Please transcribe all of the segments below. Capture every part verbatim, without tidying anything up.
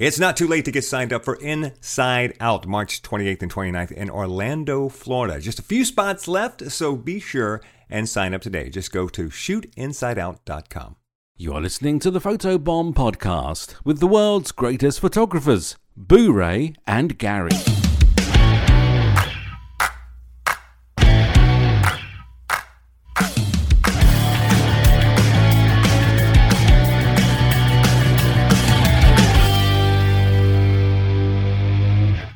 It's not too late to get signed up for Inside Out, March twenty-eighth and twenty-ninth in Orlando, Florida. Just a few spots left, so be sure and sign up today. Just go to shoot inside out dot com. You're listening to the Photo Bomb Podcast with the world's greatest photographers, Blu Ray and Gary.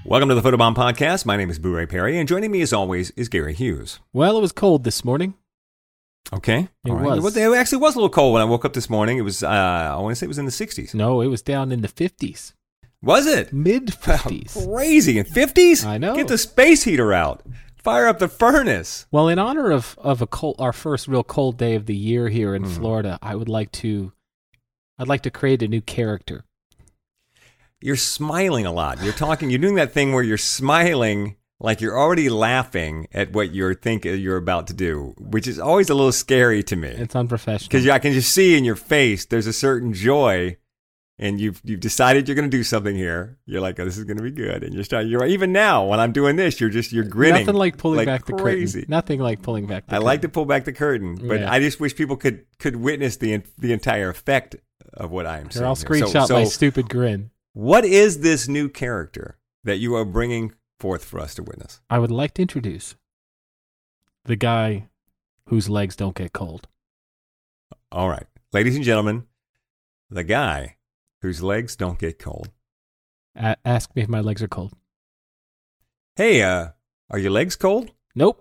Welcome to the Photo Bomb Podcast. My name is Blu Ray Perry, and joining me as always is Gary Hughes. Well, it was cold this morning. Okay. It All right. was. It actually was a little cold when I woke up this morning. It was, uh, I want to say it was in the sixties. No, it was down in the fifties. Was it? mid fifties. Oh, crazy. In fifties? I know. Get the space heater out. Fire up the furnace. Well, in honor of, of a cold, our first real cold day of the year here in mm. Florida, I would like to, I'd like to create a new character. You're smiling a lot. You're talking, you're doing that thing where you're smiling like you're already laughing at what you're thinking you're about to do, which is always a little scary to me. It's unprofessional. Because I can just see in your face there's a certain joy, and you've you've decided you're going to do something here. You're like, oh, this is going to be good. And you're starting, you're even now when I'm doing this, you're just, you're grinning. Nothing like pulling like back crazy. the curtain. Nothing like pulling back the I curtain. I like to pull back the curtain, but yeah. I just wish people could, could witness the the entire effect of what I am saying. I'll screenshot so, so, my stupid grin. What is this new character that you are bringing forth for us to witness? I would like to introduce the guy whose legs don't get cold. All right. Ladies and gentlemen, the guy whose legs don't get cold. A- ask me if my legs are cold. Hey, uh, are your legs cold? Nope.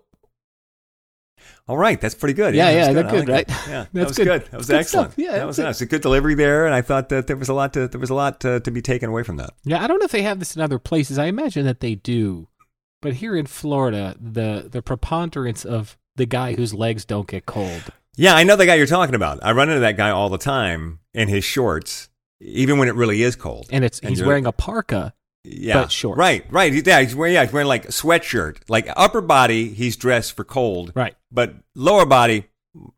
All right. That's pretty good. Yeah, yeah, that's good, right? Yeah, that was good. That was excellent. Yeah, that was nice. A good delivery there, and I thought that there was a lot to there was a lot to, to be taken away from that. Yeah, I don't know if they have this in other places. I imagine that they do, but here in Florida, the the preponderance of the guy whose legs don't get cold. Yeah, I know the guy you're talking about. I run into that guy all the time in his shorts, even when it really is cold, and it's and he's wearing a parka. Yeah, but shorts. Right, right. Yeah, he's wearing yeah, he's wearing like a sweatshirt. Like upper body, he's dressed for cold. Right. But lower body,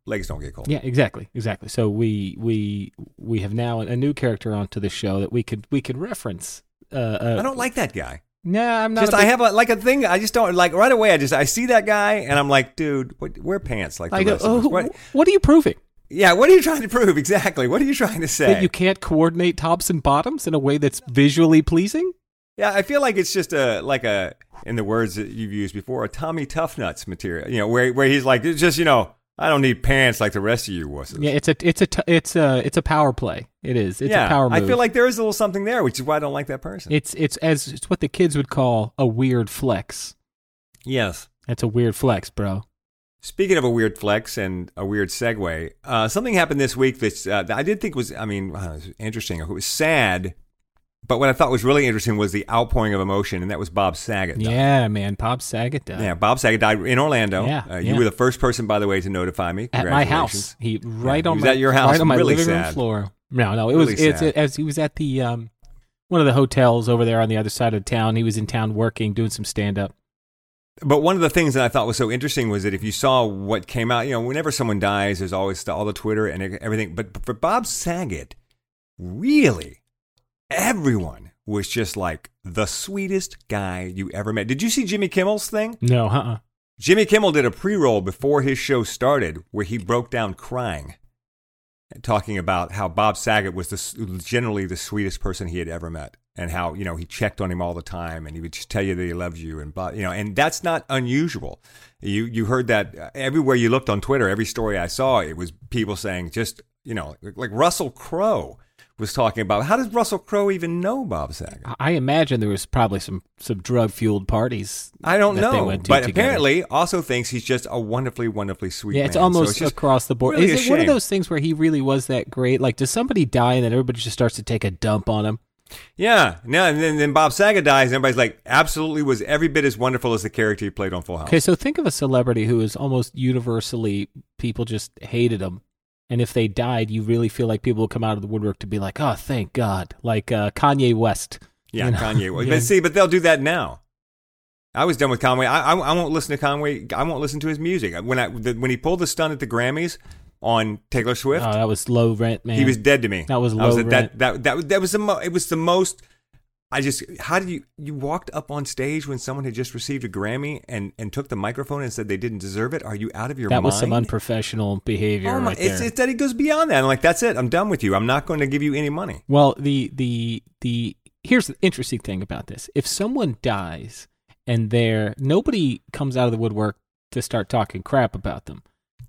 legs don't get cold. Yeah, exactly, exactly. So we we we have now a new character onto the show that we could we could reference. Uh, uh, I don't like that guy. No, nah, I'm not. Just a big, I have a, like a thing. I just don't like right away. I just I see that guy and I'm like, dude, what, wear pants like. I the go, rest oh, of us. What, what are you proving? Yeah, what are you trying to prove exactly? What are you trying to say? That you can't coordinate tops and bottoms in a way that's visually pleasing. Yeah, I feel like it's just a like a in the words that you've used before, a Tommy Toughnuts material. You know, where where he's like, it's just you know, I don't need pants like the rest of you wusses. Yeah, it's a it's a it's a it's a power play. It is. It's yeah, a power move. I feel like there is a little something there, which is why I don't like that person. It's it's as it's what the kids would call a weird flex. Yes, that's a weird flex, bro. Speaking of a weird flex and a weird segue, uh, something happened this week that's, uh, that I did think was, I mean, wow, it was interesting. It was sad. But what I thought was really interesting was the outpouring of emotion, and that was Bob Saget. Died. Yeah, man, Bob Saget died. Yeah, Bob Saget died in Orlando. Yeah, uh, you yeah. were the first person, by the way, to notify me. At my house, he right yeah, on he was my at your house, right on my really living sad. room floor. No, no, it really was it's, it, as he was at the um, one of the hotels over there on the other side of town. He was in town working, doing some stand up. But one of the things that I thought was so interesting was that if you saw what came out, you know, whenever someone dies, there's always all the Twitter and everything. But for Bob Saget, really. Everyone was just like the sweetest guy you ever met. Did you see Jimmy Kimmel's thing? No, uh-uh. Jimmy Kimmel did a pre-roll before his show started where he broke down crying, talking about how Bob Saget was the, generally the sweetest person he had ever met and how, you know, he checked on him all the time and he would just tell you that he loved you. And, you know, and that's not unusual. You, you heard that everywhere you looked on Twitter, every story I saw, it was people saying just, you know, like Russell Crowe. Was talking about how does Russell Crowe even know Bob Saget? I imagine there was probably some, some drug fueled parties. I don't that know, they went to but together. Apparently also thinks he's just a wonderfully, wonderfully sweet. Yeah, it's man. almost so it's across the board. Really Is it shame. one of those things where he really was that great? Like, does somebody die and then everybody just starts to take a dump on him? Yeah, no, and then, then Bob Saget dies, and everybody's like, absolutely was every bit as wonderful as the character he played on Full House. Okay, so think of a celebrity who is almost universally people just hated him. And if they died, you really feel like people will come out of the woodwork to be like, oh, thank God. Like uh, Kanye West. Yeah, you know? Kanye West. yeah. But see, but they'll do that now. I was done with Conway. I, I, I won't listen to Conway. I won't listen to his music. When I the, when he pulled the stunt at the Grammys on Taylor Swift. Oh, that was low rent, man. He was dead to me. That was low I was, rent. That, that, that, that was the mo- it was the most I just, how do you, you walked up on stage when someone had just received a Grammy and, and took the microphone and said they didn't deserve it? Are you out of your that mind? That was some unprofessional behavior oh my, right it's, there. It's that it goes beyond that. I'm like, that's it. I'm done with you. I'm not going to give you any money. Well, the the the here's the interesting thing about this. If someone dies and they're, nobody comes out of the woodwork to start talking crap about them.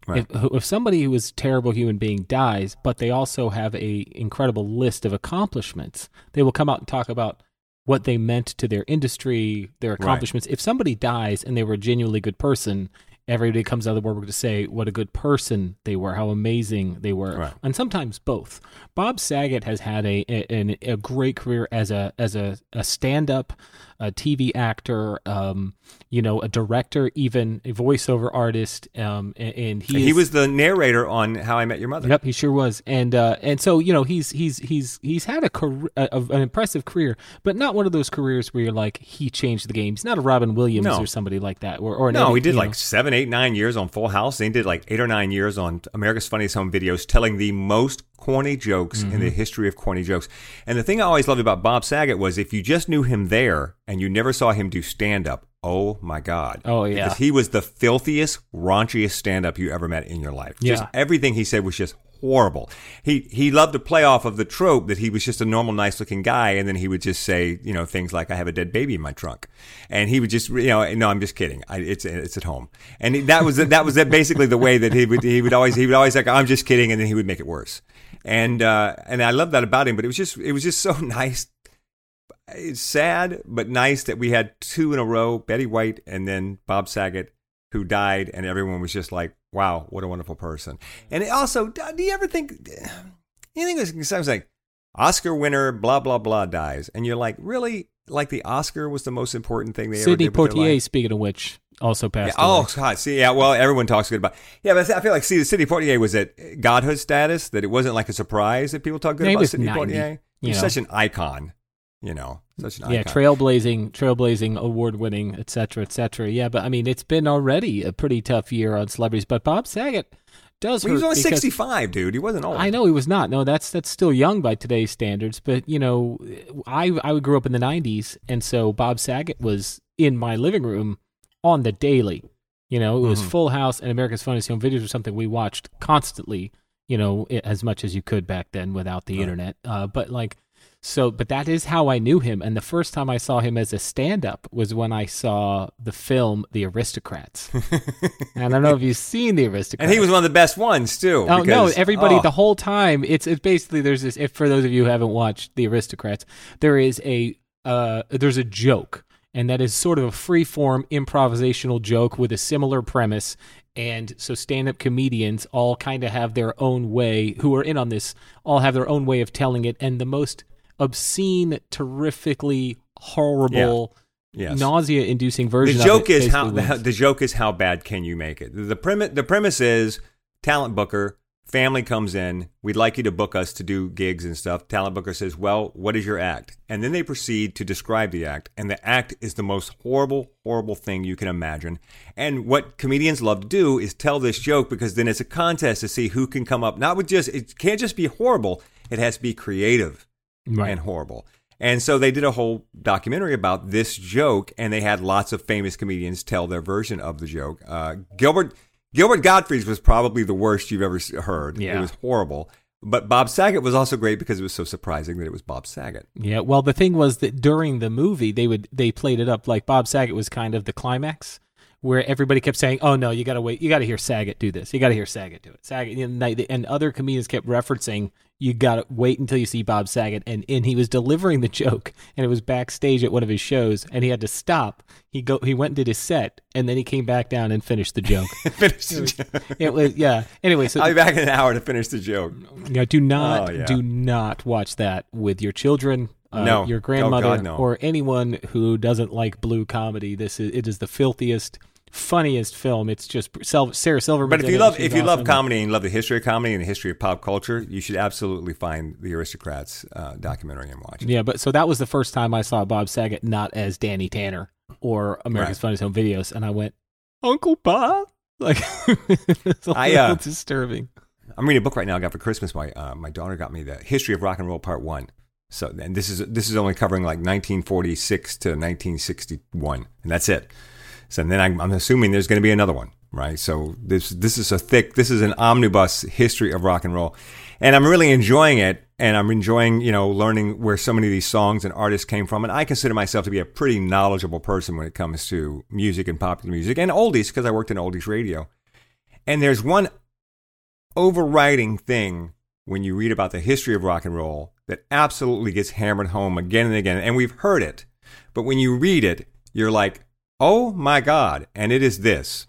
Right. If, if somebody who is a terrible human being dies, but they also have a incredible list of accomplishments, they will come out and talk about what they meant to their industry, their accomplishments. Right. If somebody dies and they were a genuinely good person, everybody comes out of the woodwork to say what a good person they were, how amazing they were, right. And sometimes both. Bob Saget has had a a, a great career as a as a, a stand-up, a T V actor, um, you know, a director, even a voiceover artist, um, and, and he he is, was the narrator on How I Met Your Mother. Yep, he sure was, and uh, and so you know he's he's he's he's had a, career, a, a an impressive career, but not one of those careers where you're like he changed the game. He's not a Robin Williams no. or somebody like that, or, or an no, edit, he did like know. seven, eight, nine years on Full House. He did like eight or nine years on America's Funniest Home Videos, telling the most corny jokes mm-hmm. in the history of corny jokes. And the thing I always loved about Bob Saget was if you just knew him there and you never saw him do stand-up, oh my God. Oh, yeah. Because he was the filthiest, raunchiest stand-up you ever met in your life. Yeah. Just everything he said was just horrible. He he loved to play off of the trope that he was just a normal, nice-looking guy, and then he would just say, you know, things like, I have a dead baby in my trunk. And he would just, you know, no, I'm just kidding. I, it's it's at home. And that was that was basically the way that he would he would always he would always like, I'm just kidding, and then he would make it worse. And uh, and I love that about him, but it was just it was just so nice. It's sad, but nice that we had two in a row, Betty White and then Bob Saget, who died, and everyone was just like, wow, what a wonderful person. And it also, do you ever think, anything sounds like Oscar winner, blah, blah, blah dies. And you're like, really? Like the Oscar was the most important thing they Sidney ever did. Sidney Poitier, speaking of which, also passed yeah, away. Oh, God. See, yeah, well, everyone talks good about Yeah, but I feel like, see, Sidney Poitier was at godhood status, that it wasn't like a surprise that people talk good Name about Sidney Poitier. He's know. such an icon. You know, such an yeah, icon. trailblazing, trailblazing, award-winning, et cetera, et cetera. Yeah, but I mean, it's been already a pretty tough year on celebrities. But Bob Saget does. Well, he was only sixty-five, dude. He wasn't old. I know he was not. No, that's that's still young by today's standards. But you know, I I grew up in the nineties, and so Bob Saget was in my living room on the daily. You know, it was mm-hmm. Full House and America's Funniest Home Videos or something we watched constantly. You know, as much as you could back then without the right. internet. Uh, but like. So, but that is how I knew him. And the first time I saw him as a stand-up was when I saw the film The Aristocrats. And I don't know if you've seen The Aristocrats. And he was one of the best ones, too. Oh, because, no, everybody, oh. the whole time, it's it's basically, there's this, if for those of you who haven't watched The Aristocrats, there is a, uh, there's a joke. And that is sort of a free-form improvisational joke with a similar premise. And so stand-up comedians all kind of have their own way, who are in on this, all have their own way of telling it. And the most obscene, terrifically horrible, yeah. yes. nausea-inducing version. The joke of it is how wins. the joke is how bad can you make it? The premise the premise is talent booker family comes in. We'd like you to book us to do gigs and stuff. Talent booker says, "Well, what is your act?" And then they proceed to describe the act, and the act is the most horrible, horrible thing you can imagine. And what comedians love to do is tell this joke because then it's a contest to see who can come up. Not with just it can't just be horrible. It has to be creative. Right. And horrible. And so they did a whole documentary about this joke, and they had lots of famous comedians tell their version of the joke. Uh, Gilbert Gilbert Gottfried's was probably the worst you've ever heard. Yeah. It was horrible. But Bob Saget was also great because it was so surprising that it was Bob Saget. Yeah, well, the thing was that during the movie, they would they played it up like Bob Saget was kind of the climax, where everybody kept saying, "Oh no, you gotta wait, you gotta hear Saget do this, you gotta hear Saget do it." Saget and, they, and other comedians kept referencing, "You gotta wait until you see Bob Saget," and, and he was delivering the joke, and it was backstage at one of his shows, and he had to stop. He go, he went and did his set, and then he came back down and finished the joke. finished the joke. It was, it was yeah. Anyway, so I'll be back in an hour to finish the joke. Yeah, do not oh, yeah. do not watch that with your children. Uh, no. Your grandmother oh, God, no. or anyone who doesn't like blue comedy. This is it is the filthiest, funniest film. It's just Sarah Silverman. But if you love if you awesome. love comedy and love the history of comedy and the history of pop culture, you should absolutely find The Aristocrats uh, documentary and watch it. Yeah, but so that was the first time I saw Bob Saget not as Danny Tanner or America's right. Funniest Home Videos, and I went, Uncle Bob, like it's a I, little uh, disturbing. I'm reading a book right now I got for Christmas. My uh, my daughter got me The History of Rock and Roll Part One. So, and this is this is only covering like nineteen forty-six to nineteen sixty-one, and that's it. So, and then I'm, I'm assuming there's going to be another one, right? So this this is a thick, this is an omnibus history of rock and roll, and I'm really enjoying it. And I'm enjoying, you know, learning where so many of these songs and artists came from. And I consider myself to be a pretty knowledgeable person when it comes to music and popular music and oldies, because I worked in oldies radio. And there's one overriding thing when you read about the history of rock and roll that absolutely gets hammered home again and again, and we've heard it, but when you read it, you're like, oh my God, and it is this.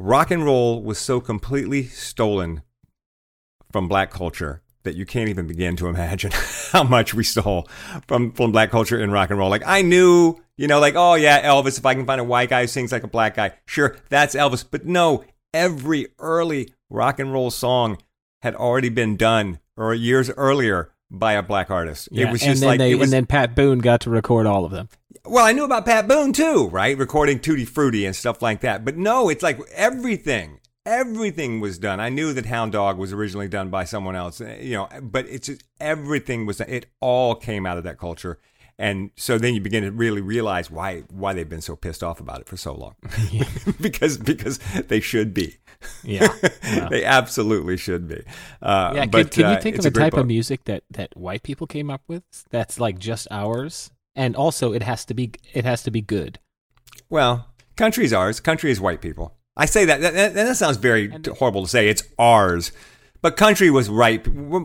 Rock and roll was so completely stolen from black culture that you can't even begin to imagine how much we stole from, from black culture in rock and roll. Like, I knew, you know, like, oh yeah, Elvis, if I can find a white guy who sings like a black guy, sure, that's Elvis. But no, every early rock and roll song had already been done or years earlier by a black artist. Yeah, it was just like they, it was, and then Pat Boone got to record all of them. Well, I knew about Pat Boone too, right? Recording Tutti Frutti and stuff like that. But no, it's like everything, everything was done. I knew that Hound Dog was originally done by someone else, you know. But it's just, everything was it all came out of that culture, and so then you begin to really realize why why they've been so pissed off about it for so long, yeah. because because they should be. Yeah, yeah. They absolutely should be. Uh, yeah, but, can, can you think uh, of a, a type book. of music that, that white people came up with that's like just ours, and also it has to be it has to be good? Well, country's ours. Country is white people. I say that, and that, that sounds very horrible to say. It's ours, but country was right.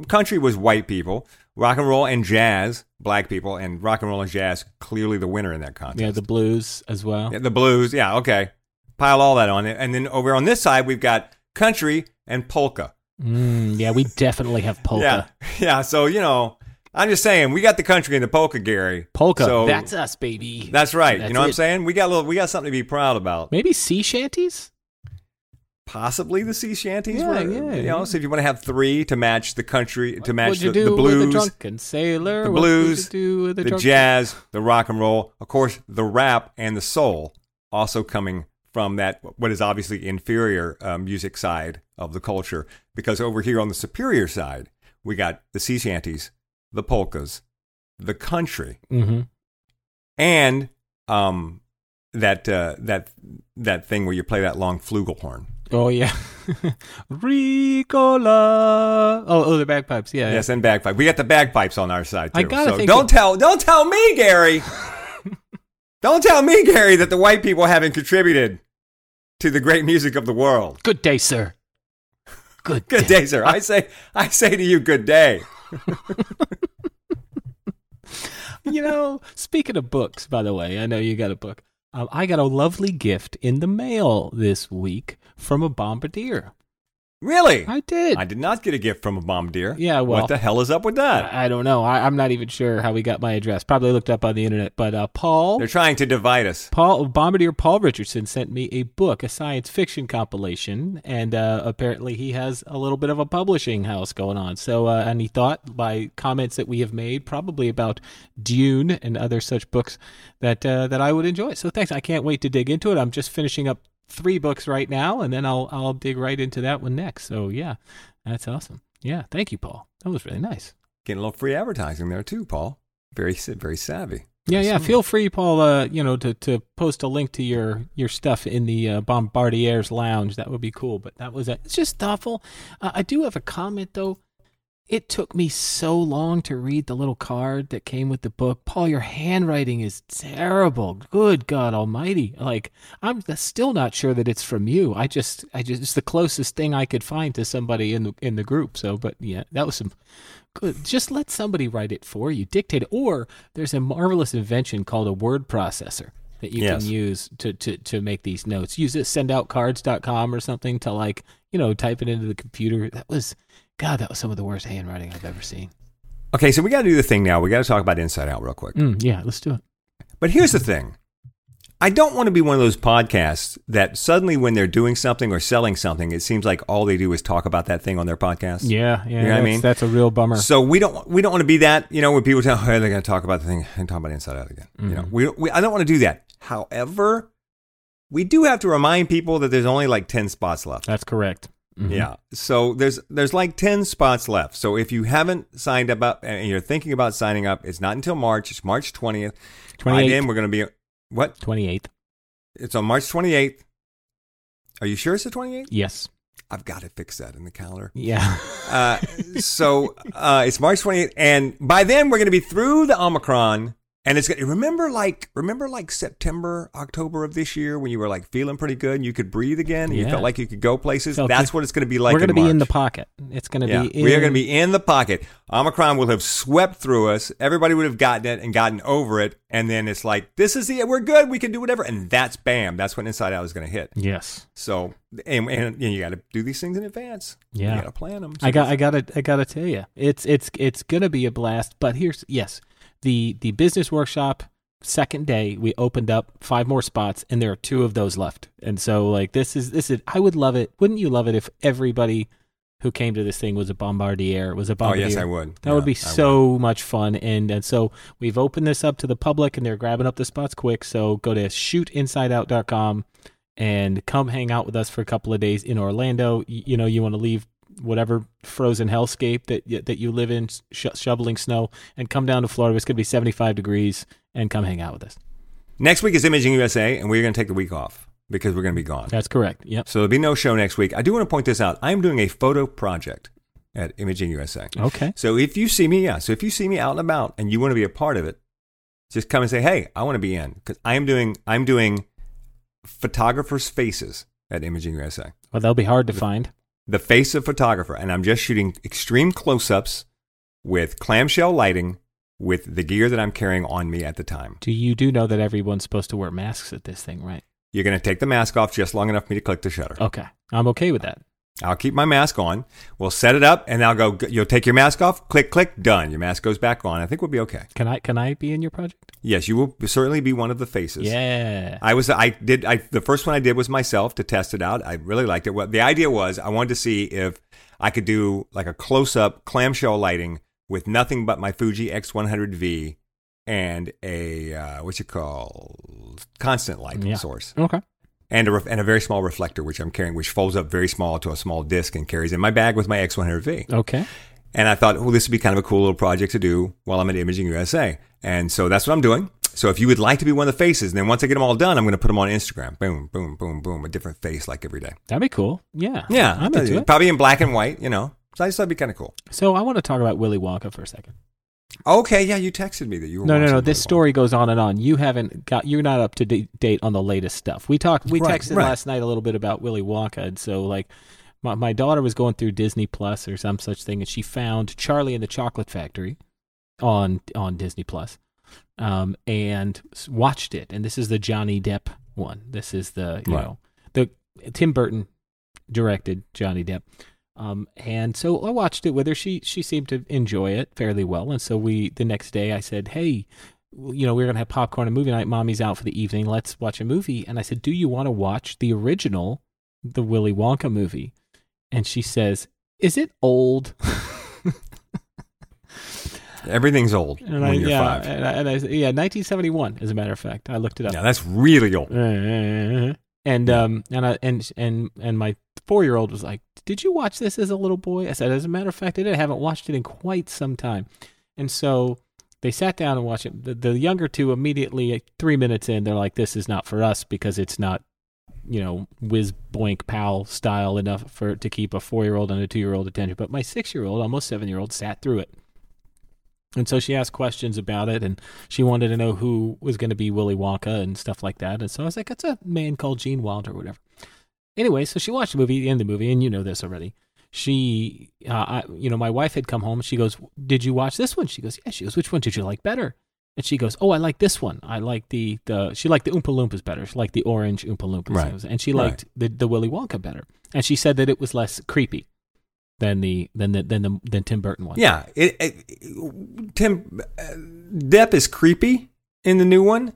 Country was white people. Rock and roll and jazz, black people, and rock and roll and jazz clearly the winner in that contest. Yeah, the blues as well. Yeah, the blues. Yeah, okay. Pile all that on it. And then over on this side, we've got country and polka. Mm, yeah, we definitely have polka. yeah, yeah, so, you know, I'm just saying, we got the country and the polka, Gary. Polka, so, that's us, baby. That's right. That's you know it. What I'm saying? We got a little. We got something to be proud about. Maybe sea shanties? Possibly the sea shanties. Yeah, were, yeah, you know, yeah. So if you want to have three to match the country, to match the, the blues, the drunken sailor, the blues, the, the jazz, the rock and roll, of course, the rap and the soul also coming from that, what is obviously inferior uh, music side of the culture, because over here on the superior side, we got the sea shanties, the polkas, the country, mm-hmm. and um, that uh, that that thing where you play that long flugelhorn. Oh, yeah. Ricola. Oh, oh, the bagpipes. Yeah. Yes, yeah. And bagpipes. We got the bagpipes on our side, too. I gotta so think don't, of- tell, don't tell me, Gary. Don't tell me, Gary, that the white people haven't contributed to the great music of the world. Good day, sir. Good day. Good day, sir. I say, I say to you, good day. You know, speaking of books, by the way, I know you got a book. Um, I got a lovely gift in the mail this week from a bombardier. Really? I did. I did not get a gift from a bombardier. Yeah, well. What the hell is up with that? I, I don't know. I, I'm not even sure how we got my address. Probably looked up on the internet. But uh, Paul. They're trying to divide us. Paul Bombardier Paul Richardson sent me a book, a science fiction compilation. And uh, apparently he has a little bit of a publishing house going on. So, uh, and he thought by comments that we have made, probably about Dune and other such books, that, uh, that I would enjoy. So thanks. I can't wait to dig into it. I'm just finishing up three books right now, and then I'll I'll dig right into that one next. So yeah, that's awesome. Yeah, thank you, Paul. That was really nice. Getting a little free advertising there too, Paul. Very very savvy. Yeah, yeah. Feel free, Paul. Uh, you know, to, to post a link to your your stuff in the uh, Bombardier's Lounge. That would be cool. But that was a, it's just thoughtful. Uh, I do have a comment though. It took me so long to read the little card that came with the book. Paul, your handwriting is terrible. Good God Almighty! Like, I'm still not sure that it's from you. I just, I just, it's the closest thing I could find to somebody in the in the group. So, but yeah, that was some good. Just let somebody write it for you, dictate it. Or there's a marvelous invention called a word processor that you yes. can use to, to, to make these notes. Use it, send out cards dot com or something to like, you know, type it into the computer. That was. God, that was some of the worst handwriting I've ever seen. Okay, so we got to do the thing now. We got to talk about Inside Out real quick. Mm, yeah, let's do it. But here's the thing. I don't want to be one of those podcasts that suddenly when they're doing something or selling something, it seems like all they do is talk about that thing on their podcast. Yeah, yeah. You know what I mean? That's a real bummer. So we don't we don't want to be that, you know, when people tell, hey, they're going to talk about the thing and talk about Inside Out again. Mm-hmm. You know, we, we I don't want to do that. However, we do have to remind people that there's only like ten spots left. That's correct. Mm-hmm. Yeah. So there's there's like ten spots left. So if you haven't signed up and you're thinking about signing up, it's not until March. It's March twentieth. By then we're going to be what? twenty-eighth. It's on March twenty-eighth. Are you sure it's the twenty-eighth? Yes. I've got to fix that in the calendar. Yeah. uh, so uh, it's March twenty-eighth, and by then we're going to be through the Omicron. And it's remember like remember like September, October of this year when you were like feeling pretty good and you could breathe again and yeah. you felt like you could go places. So that's what it's going to be like. We're going to be in the pocket. It's going to yeah. be in... we are going to be in the pocket. Omicron will have swept through us. Everybody would have gotten it and gotten over it, and then it's like this is the we're good. We can do whatever, and that's bam. That's when Inside Out is going to hit. Yes. So and and, and you got to do these things in advance. Yeah. You got to plan them. So I got I got to I got to tell you, it's it's it's going to be a blast. But here's yes. The the business workshop, second day, we opened up five more spots, and there are two of those left. And so, like, this is, this is, I would love it. Wouldn't you love it if everybody who came to this thing was a Bombardier, was a Bombardier? Oh, yes, I would. That yeah, would be I so would. much fun. And, and so we've opened this up to the public, and they're grabbing up the spots quick. So go to shoot inside out dot com and come hang out with us for a couple of days in Orlando. You, you know, you want to leave whatever frozen hellscape that that you live in, sho- shoveling snow, and come down to Florida. It's going to be seventy-five degrees, and come hang out with us. Next week is Imaging U S A, and we're going to take the week off because we're going to be gone. That's correct. Yep. So there'll be no show next week. I do want to point this out. I'm doing a photo project at Imaging U S A. Okay. So if you see me, yeah. So if you see me out and about and you want to be a part of it, just come and say, hey, I want to be in, because I'm doing I'm doing photographers' faces at Imaging U S A. Well, they'll be hard to the, find. The face of photographer, and I'm just shooting extreme close-ups with clamshell lighting with the gear that I'm carrying on me at the time. Do you do know that everyone's supposed to wear masks at this thing, right? You're going to take the mask off just long enough for me to click the shutter. Okay. I'm okay with that. I'll keep my mask on. We'll set it up, and I'll go, you'll take your mask off, click, click, done. Your mask goes back on. I think we'll be okay. Can I can I be in your project? Yes, you will certainly be one of the faces. Yeah. I was, I did, I the first one I did was myself to test it out. I really liked it. Well, the idea was I wanted to see if I could do like a close-up clamshell lighting with nothing but my Fuji X one hundred V and a, uh, what you call, constant light yeah. source. Okay. And a, ref- and a very small reflector, which I'm carrying, which folds up very small to a small disc and carries in my bag with my X one hundred V. Okay. And I thought, well, this would be kind of a cool little project to do while I'm at Imaging U S A. And so that's what I'm doing. So if you would like to be one of the faces, and then once I get them all done, I'm going to put them on Instagram. Boom, boom, boom, boom. A different face like every day. That'd be cool. Yeah. Yeah. I'm into it. Probably in black and white, you know. So I just thought it'd be kind of cool. So I want to talk about Willy Wonka for a second. Okay, yeah, you texted me that you were No, no, no, this story goes on and on. You haven't got, you're not up to date on the latest stuff. We talked, we right, texted right. last night a little bit about Willy Wonka, and so, like, my, my daughter was going through Disney Plus or some such thing, and she found Charlie and the Chocolate Factory on on Disney Plus, um, and watched it, and this is the Johnny Depp one. This is the, you right. know, the Tim Burton directed Johnny Depp. Um, and so I watched it with her. She, she seemed to enjoy it fairly well. And so we, the next day I said, hey, you know, we're going to have popcorn and movie night. Mommy's out for the evening. Let's watch a movie. And I said, do you want to watch the original, the Willy Wonka movie? And she says, is it old? Everything's old and when I, you're yeah, five. And I, and I, yeah, nineteen seventy-one, as a matter of fact. I looked it up. Yeah, that's really old. And, um, and I, and, and, and my four-year-old was like, did you watch this as a little boy? I said, as a matter of fact, I did. I haven't watched it in quite some time. And so they sat down and watched it. The, the younger two immediately, three minutes in, they're like, this is not for us because it's not, you know, whiz boink pal style enough for to keep a four-year-old and a two-year-old attention. But my six-year-old, almost seven-year-old, sat through it. And so she asked questions about it, and she wanted to know who was going to be Willy Wonka and stuff like that. And so I was like, that's a man called Gene Wilder or whatever. Anyway, so she watched the movie, the end of the movie, and you know this already. She, uh, I, you know, my wife had come home. She goes, did you watch this one? She goes, yeah. She goes, which one did you like better? And she goes, oh, I like this one. I like the, the she liked the Oompa Loompas better. She liked the orange Oompa Loompas. Right. And she liked right. the, the Willy Wonka better. And she said that it was less creepy than the than the, than the than Tim Burton one. Yeah. It, it, Tim, uh, Depp is creepy in the new one,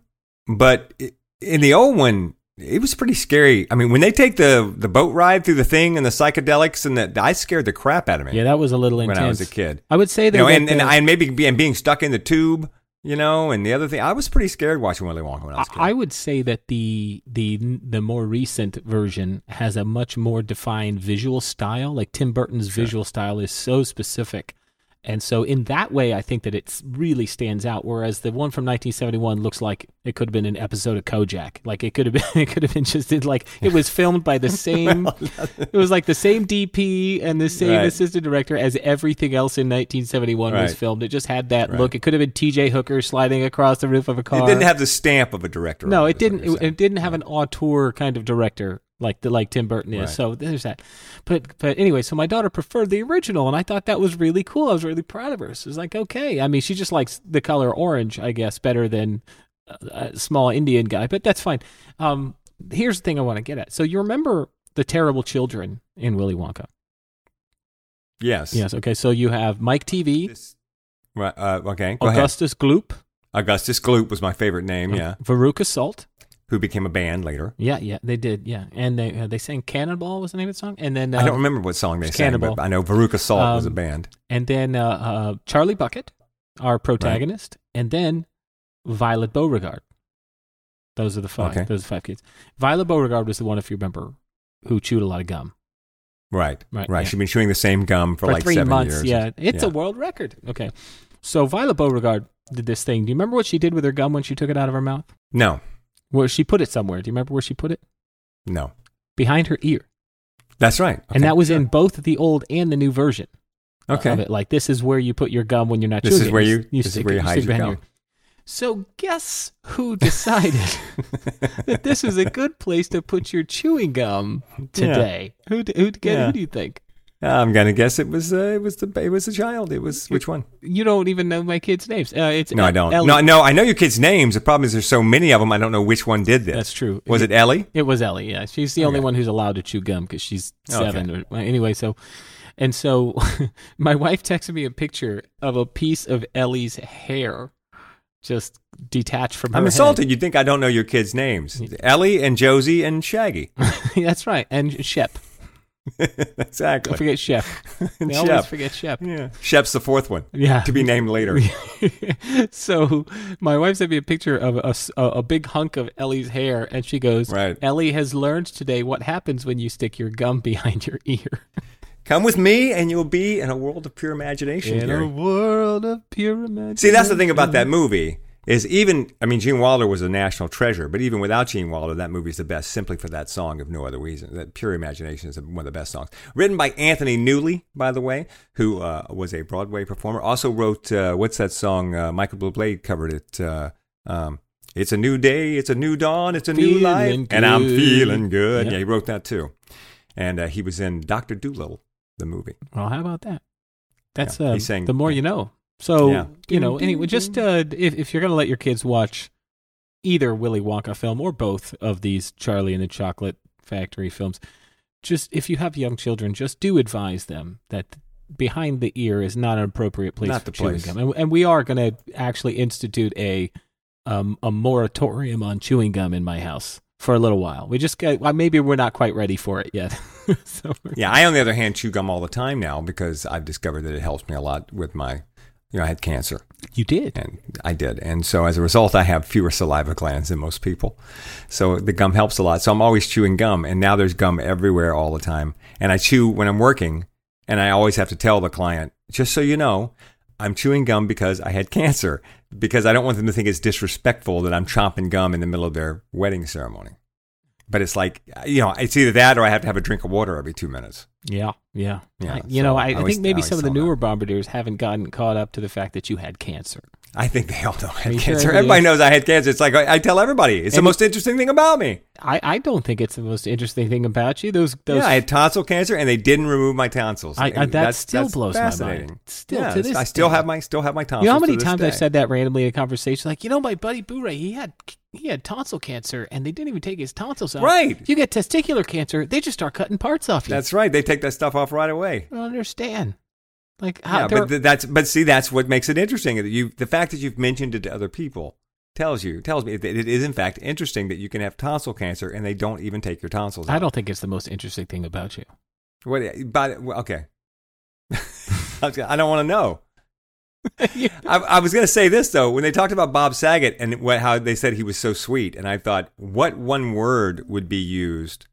but it, in the old one, it was pretty scary. I mean, when they take the, the boat ride through the thing and the psychedelics and that, I scared the crap out of me. Yeah, that was a little intense when I was a kid. I would say that, you know, and, and, and maybe be, and being stuck in the tube you know. And the other thing, I was pretty scared watching Willy Wonka when I was a kid. I would say that the the the more recent version has a much more defined visual style. Like Tim Burton's sure. visual style is so specific. And so in that way, I think that it really stands out. Whereas the one from nineteen seventy-one looks like it could have been an episode of Kojak. Like it could have been, it could have been just like it was filmed by the same. well, it was like the same D P and the same right. assistant director as everything else in nineteen seventy-one right. was filmed. It just had that right. look. It could have been T J Hooker sliding across the roof of a car. It didn't have the stamp of a director. No, it didn't. It, it didn't have an auteur kind of director. Like the, like Tim Burton is. Right. So there's that. But but anyway, so my daughter preferred the original, and I thought that was really cool. I was really proud of her. So it was like, okay. I mean, she just likes the color orange, I guess, better than a small Indian guy, but that's fine. Um, here's the thing I want to get at. So you remember the terrible children in Willy Wonka? Yes. Yes, okay. So you have Mike T V. This, right, uh, okay, go Augustus ahead. Gloop. Augustus Gloop was my favorite name, um, yeah. Veruca Salt. Who became a band later. Yeah, yeah, they did, yeah. And they uh, they sang Cannonball was the name of the song. And then uh, I don't remember what song they sang, but I know Veruca Salt um, was a band. And then uh, uh, Charlie Bucket, our protagonist, right. and then Violet Beauregard. Those are the five. Okay. Those are the five kids. Violet Beauregard was the one, if you remember, who chewed a lot of gum. Right, right. right. Yeah. She'd been chewing the same gum for, for like three seven months, years. Yeah, it's yeah. a world record. Okay. So Violet Beauregard did this thing. Do you remember what she did with her gum when she took it out of her mouth? No. Where she put it somewhere. Do you remember where she put it? No. Behind her ear. That's right. Okay. And that was sure. in both the old and the new version okay. of it. Like, this is where you put your gum when you're not chewing. This is where you, you, this stick, is where you, you hide your gum. Your... So guess who decided that this is a good place to put your chewing gum today? Yeah. Who, who, who, yeah. who do you think? I'm gonna guess it was uh, it was the it was the child. It was which one? You don't even know my kids' names. Uh, it's no, I don't. Ellie. No, no, I know your kids' names. The problem is there's so many of them. I don't know which one did this. That's true. Was it, it Ellie? It was Ellie. Yeah, she's the okay. only one who's allowed to chew gum because she's seven. Okay. Or, anyway, so and so, my wife texted me a picture of a piece of Ellie's hair. Just detached from her I'm insulted. Head. You'd think I don't know your kids' names. Yeah. Ellie and Josie and Shaggy. That's right. And Shep. Exactly. Don't forget Shep. They Shep. Always forget Shep. Yeah. Shep's the fourth one. Yeah. To be named later. So my wife sent me a picture of a, a, a big hunk of Ellie's hair, and she goes, right. Ellie has learned today what happens when you stick your gum behind your ear. Come with me, and you'll be in a world of pure imagination. In Gary. A world of pure imagination. See, that's the thing about that movie. Is even, I mean, Gene Wilder was a national treasure, but even without Gene Wilder, that movie is the best simply for that song, if no other reason. That Pure Imagination is one of the best songs. Written by Anthony Newley, by the way, who uh, was a Broadway performer. Also wrote, uh, what's that song? Uh, Michael Bublé covered it. Uh, um, it's a new day, it's a new dawn, it's a feeling new life. Good. And I'm feeling good. Yep. Yeah, he wrote that too. And uh, he was in Doctor Dolittle, the movie. Well, how about that? That's yeah, uh, sang, The More You Know. So, yeah. you know, anyway, just uh, if, if you're going to let your kids watch either Willy Wonka film or both of these Charlie and the Chocolate Factory films, just if you have young children, just do advise them that behind the ear is not an appropriate place not for the chewing place. Gum. And, and we are going to actually institute a um, a moratorium on chewing gum in my house for a little while. We just got, well, maybe we're not quite ready for it yet. so yeah, I, on the other hand, chew gum all the time now because I've discovered that it helps me a lot with my... You know, I had cancer. You did. And I did. And so as a result, I have fewer saliva glands than most people. So the gum helps a lot. So I'm always chewing gum. And now there's gum everywhere all the time. And I chew when I'm working. And I always have to tell the client, just so you know, I'm chewing gum because I had cancer. Because I don't want them to think it's disrespectful that I'm chomping gum in the middle of their wedding ceremony. But it's like, you know, it's either that or I have to have a drink of water every two minutes. Yeah, yeah. yeah I, you so know, I, I, always, I think maybe I some of the newer that. Bombardiers haven't gotten caught up to the fact that you had cancer. I think they all know I had cancer. Sure everybody is? knows I had cancer. It's like I, I tell everybody. It's and the most interesting thing about me. I, I don't think it's the most interesting thing about you. Those, those Yeah, I had tonsil cancer, and they didn't remove my tonsils. I, I, that that's, still that's blows my mind. Still yeah, to this I still day. have my still have my tonsils. You know how many times day. I've said that randomly in a conversation? Like, you know, my buddy Bure, he had he had tonsil cancer, and they didn't even take his tonsils out. Right. You get testicular cancer, they just start cutting parts off you. That's right. They take that stuff off right away. I don't understand. Like, how, yeah, but th- that's but see, that's what makes it interesting. You, the fact that you've mentioned it to other people tells you tells me that it is in fact interesting that you can have tonsil cancer and they don't even take your tonsils out. I don't think it's the most interesting thing about you. What? But okay, I don't want to know. I, I was going to say this, though. When they talked about Bob Saget and what, how they said he was so sweet, and I thought, what one word would be used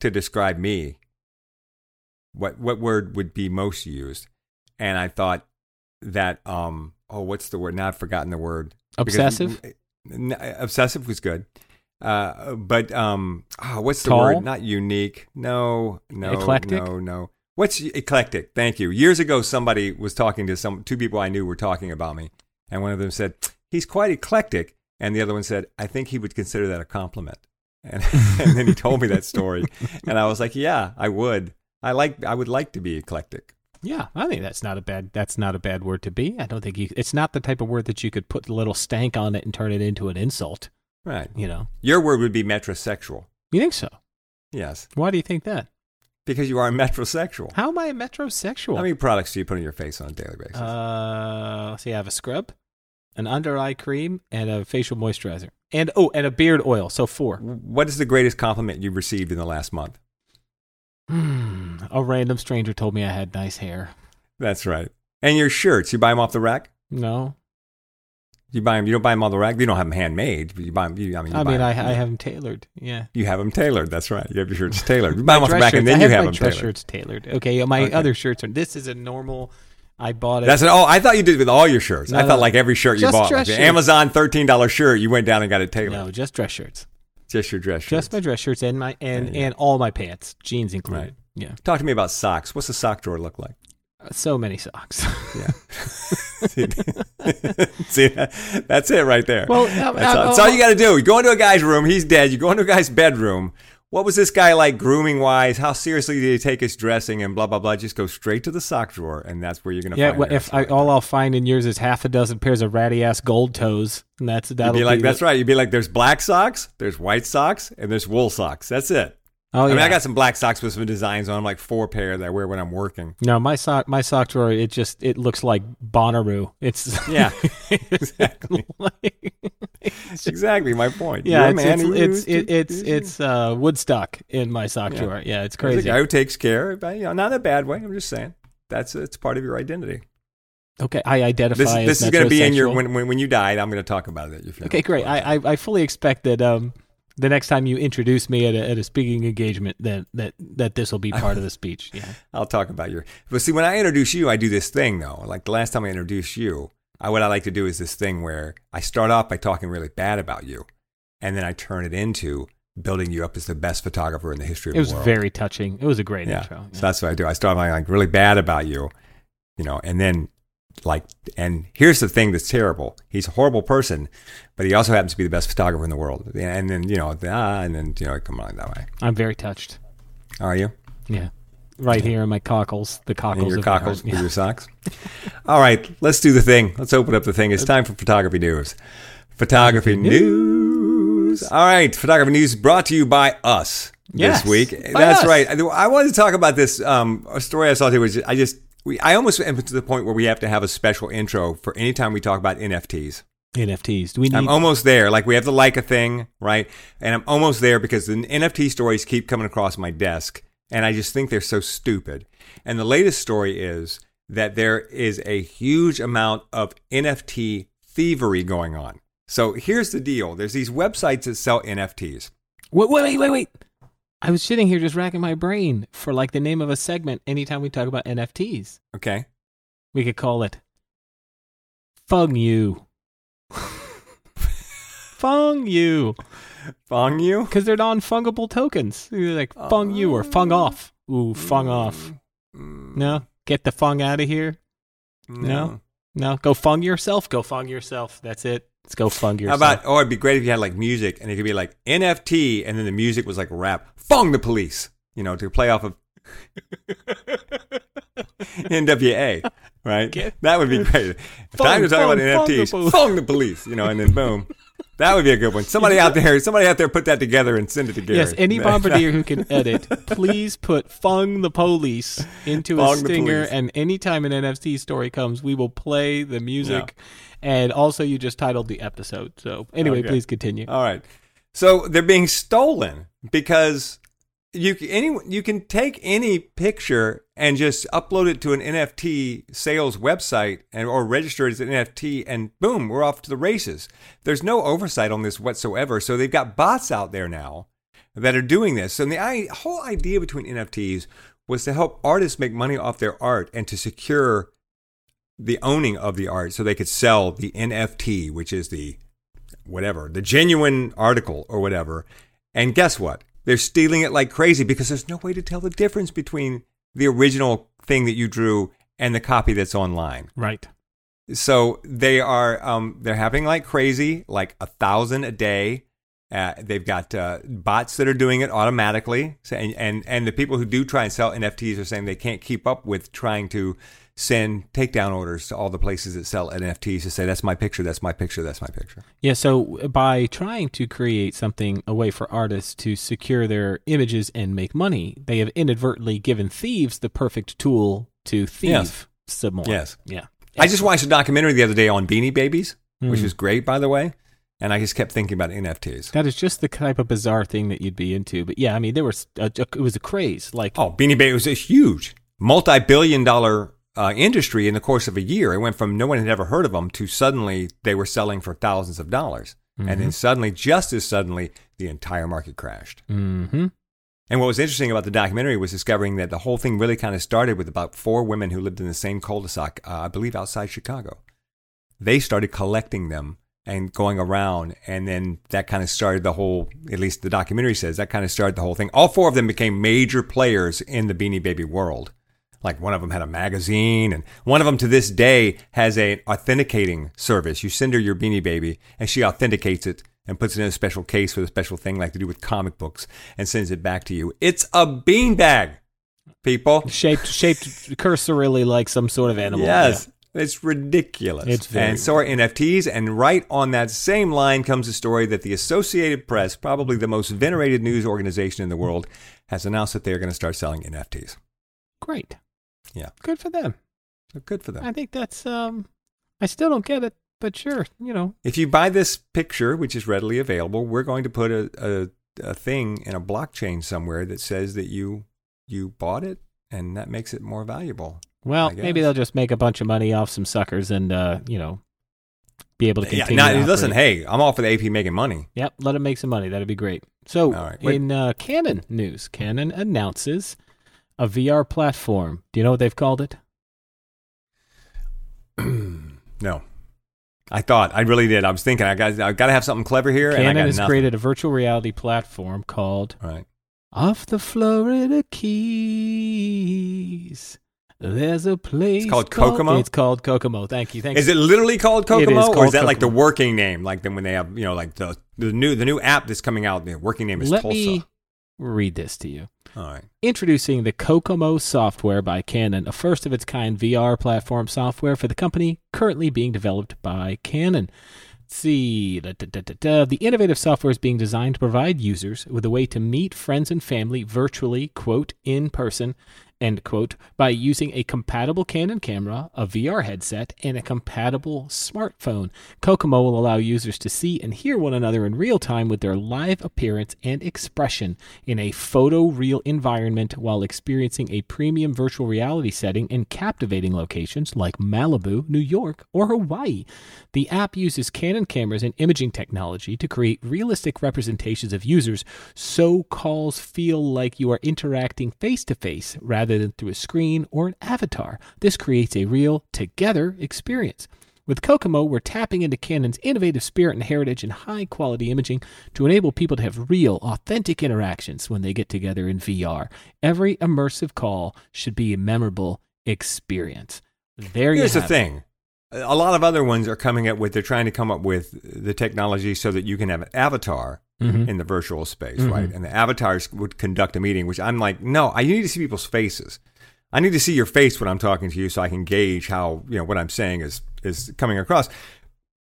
to describe me? What what word would be most used? And I thought that, um, oh, what's the word? Now I've forgotten the word. Obsessive? Because, uh, obsessive was good. Uh, but um, oh, what's the Tall? word? Not unique. No, no, eclectic? no, no. What's eclectic? Thank you. Years ago, somebody was talking to some two people I knew were talking about me. And one of them said, he's quite eclectic. And the other one said, I think he would consider that a compliment. And, and then he told me that story. And I was like, yeah, I would. I like. I would like to be eclectic. Yeah, I think that's not a bad. That's not a bad word to be. I don't think you, it's not the type of word that you could put a little stank on it and turn it into an insult. Right. You know, your word would be metrosexual. You think so? Yes. Why do you think that? Because you are metrosexual. How am I a metrosexual? How many products do you put on your face on a daily basis? Uh, let's see. I have a scrub, an under eye cream, and a facial moisturizer, and oh, and a beard oil. So four. What is the greatest compliment you've received in the last month? Hmm. A random stranger told me I had nice hair. That's right. And your shirts, you buy them off the rack? No. You buy them. You don't buy them off the rack. You don't have them handmade. But you buy them. You, I mean, you I, buy mean them, I, you I have them tailored. Yeah. You have them tailored. That's right. You have your shirts tailored. You buy them off the rack, shirts, and then have you have them tailored. I have my shirts tailored. Okay. My okay. other shirts are. This is a normal. I bought it. That's an, oh, I thought you did with all your shirts. No, I thought like every shirt you bought, like the Amazon thirteen dollars shirt, you went down and got it tailored. No, just dress shirts. Just your dress shirts. Just my dress shirts and my and, yeah, yeah. and all my pants, jeans included. Right. Yeah. Talk to me about socks. What's the sock drawer look like? Uh, so many socks. Yeah. See, that's it right there. Well, um, that's, all, um, that's all you got to do. You go into a guy's room, he's dead. You go into a guy's bedroom. What was this guy like grooming wise? How seriously did he take his dressing and blah blah blah? Just go straight to the sock drawer, and that's where you're gonna. Yeah. Find well, if I, all I'll find in yours is half a dozen pairs of ratty ass gold toes, and that's that'll You'd be like. Be that's it. Right. You'd be like, there's black socks, there's white socks, and there's wool socks. That's it. Oh yeah. I mean, I got some black socks with some designs on them, like four pair that I wear when I'm working. No, my sock, my sock drawer, it just it looks like Bonnaroo. It's yeah, exactly. Like, it's exactly my point. Yeah, it's it's, it's it's it's it's uh, Woodstock in my sock yeah. drawer. Yeah, it's crazy. There's a guy who takes care, but you know, not in a bad way. I'm just saying that's it's part of your identity. Okay, I identify. This, as this is going to be in your when when when you die. I'm going to talk about it. If okay, great. I, I I fully expect that. Um, The next time you introduce me at a, at a speaking engagement, that that, that this will be part of the speech. Yeah, I'll talk about your. But see, when I introduce you, I do this thing though. Like the last time I introduced you, I, what I like to do is this thing where I start off by talking really bad about you, and then I turn it into building you up as the best photographer in the history of the world. It was very touching. It was a great yeah. intro. Yeah. So that's what I do. I start by like really bad about you, you know, and then. Like, and here's the thing that's terrible. He's a horrible person, but he also happens to be the best photographer in the world. And then, you know, ah, and then, you know, come on that way. I'm very touched. Are you? Yeah. Right here in my cockles, the cockles. In your of cockles with yeah. your socks. All right, let's do the thing. Let's open up the thing. It's time for photography news. Photography news. All right, photography news brought to you by us yes, this week. That's us. Right. I wanted to talk about this um, a story I saw today, which I just, We, I almost am to the point where we have to have a special intro for any time we talk about N F Ts. N F Ts. Do we need? I'm almost there. Like we have the Leica thing, right? And I'm almost there because the N F T stories keep coming across my desk, and I just think they're so stupid. And the latest story is that there is a huge amount of N F T thievery going on. So here's the deal. There's these websites that sell N F Ts. Wait, wait, wait, wait. I was sitting here just racking my brain for like the name of a segment anytime we talk about N F Ts. Okay. We could call it Fung You. Fung You. Fung You? Because they're non-fungible tokens. They're like Fung uh, You or Fung Off. Ooh, Fung Off. Mm, no? Get the Fung out of here? No. no? No? Go Fung yourself? Go Fung yourself. That's it. Let's go fung yourself. How about, or oh, it'd be great if you had like music and it could be like N F T and then the music was like rap. Fung the police, you know, to play off of N W A, right? Get that would be great. Fung, time to talk fung, about N F Ts. Fung the, fung the police, you know, and then boom. That would be a good one. Somebody out there, somebody out there put that together and send it to Gary. Yes, any bombardier who can edit, please put Fung the Police into fung a stinger. And anytime an N F T story comes, we will play the music. Yeah. And also, you just titled the episode. So anyway, okay. Please continue. All right. So they're being stolen because You any you can take any picture and just upload it to an N F T sales website and or register it as an N F T, and boom, we're off to the races. There's no oversight on this whatsoever. So they've got bots out there now that are doing this. And the I, whole idea between N F Ts was to help artists make money off their art and to secure the owning of the art so they could sell the N F T, which is the whatever, the genuine article or whatever. And guess what? They're stealing it like crazy because there's no way to tell the difference between the original thing that you drew and the copy that's online. Right. So they are um, they're happening like crazy, like a thousand a day. Uh, they've got uh, bots that are doing it automatically. So, and, and, and the people who do try and sell N F Ts are saying they can't keep up with trying to send takedown orders to all the places that sell N F Ts to say, that's my picture, that's my picture, that's my picture. Yeah, so by trying to create something, a way for artists to secure their images and make money, they have inadvertently given thieves the perfect tool to thieve yes. some more. Yes. Yeah. I just watched a documentary the other day on Beanie Babies, mm. which was great, by the way. And I just kept thinking about N F Ts. That is just the type of bizarre thing that you'd be into. But yeah, I mean, there was a, it was a craze. Like oh, Beanie Babies was a huge multi-billion dollar Uh, industry in the course of a year. It went from no one had ever heard of them to suddenly they were selling for thousands of dollars. Mm-hmm. And then suddenly, just as suddenly, the entire market crashed. Mm-hmm. And what was interesting about the documentary was discovering that the whole thing really kind of started with about four women who lived in the same cul-de-sac, uh, I believe outside Chicago. They started collecting them and going around, and then that kind of started the whole, at least the documentary says, that kind of started the whole thing. All four of them became major players in the Beanie Baby world. Like one of them had a magazine, and one of them to this day has an authenticating service. You send her your Beanie Baby, and she authenticates it and puts it in a special case with a special thing like to do with comic books and sends it back to you. It's a beanbag, people. Shaped shaped cursorily like some sort of animal. Yes, yeah. It's ridiculous. It's very and so are N F Ts, and right on that same line comes the story that the Associated Press, probably the most venerated news organization in the world, has announced that they are going to start selling N F Ts. Great. Yeah. Good for them. Good for them. I think that's, um, I still don't get it, but sure, you know. If you buy this picture, which is readily available, we're going to put a, a, a thing in a blockchain somewhere that says that you you bought it, and that makes it more valuable. Well, maybe they'll just make a bunch of money off some suckers and, uh, you know, be able to continue. Yeah, now, listen, hey, I'm all for the A P making money. Yep, let them make some money. That'd be great. So right, in uh, Canon news, Canon announces a V R platform. Do you know what they've called it? No. I thought. I really did. I was thinking, I got, I got to have something clever here. Canon and I got has nothing. created a virtual reality platform called right. Off the Florida Keys. There's a place. It's called Kokomo? Called, it's called Kokomo. Thank you. Thank is you. Is it literally called Kokomo? It is called or is that Kokomo. Like the working name? Like then when they have, you know, like the, the, new, the new app that's coming out, the working name is Let Tulsa. Me read this to you. All right. Introducing the Kokomo software by Canon, a first-of-its-kind V R platform software for the company, currently being developed by Canon. Let's see. Da, da, da, da, da. The innovative software is being designed to provide users with a way to meet friends and family virtually, quote, in person, end quote, by using a compatible Canon camera, a V R headset, and a compatible smartphone. Kokomo will allow users to see and hear one another in real time with their live appearance and expression in a photoreal environment while experiencing a premium virtual reality setting in captivating locations like Malibu, New York, or Hawaii. The app uses Canon cameras and imaging technology to create realistic representations of users so calls feel like you are interacting face-to-face rather rather than through a screen or an avatar. This creates a real together experience. With Kokomo, we're tapping into Canon's innovative spirit and heritage and high-quality imaging to enable people to have real, authentic interactions when they get together in V R. Every immersive call should be a memorable experience. There you Here's have Here's the thing. It. A lot of other ones are coming up with, they're trying to come up with the technology so that you can have an avatar mm-hmm. in the virtual space, mm-hmm. right? And the avatars would conduct a meeting, which I'm like, no, I need to see people's faces. I need to see your face when I'm talking to you so I can gauge how, you know, what I'm saying is, is coming across.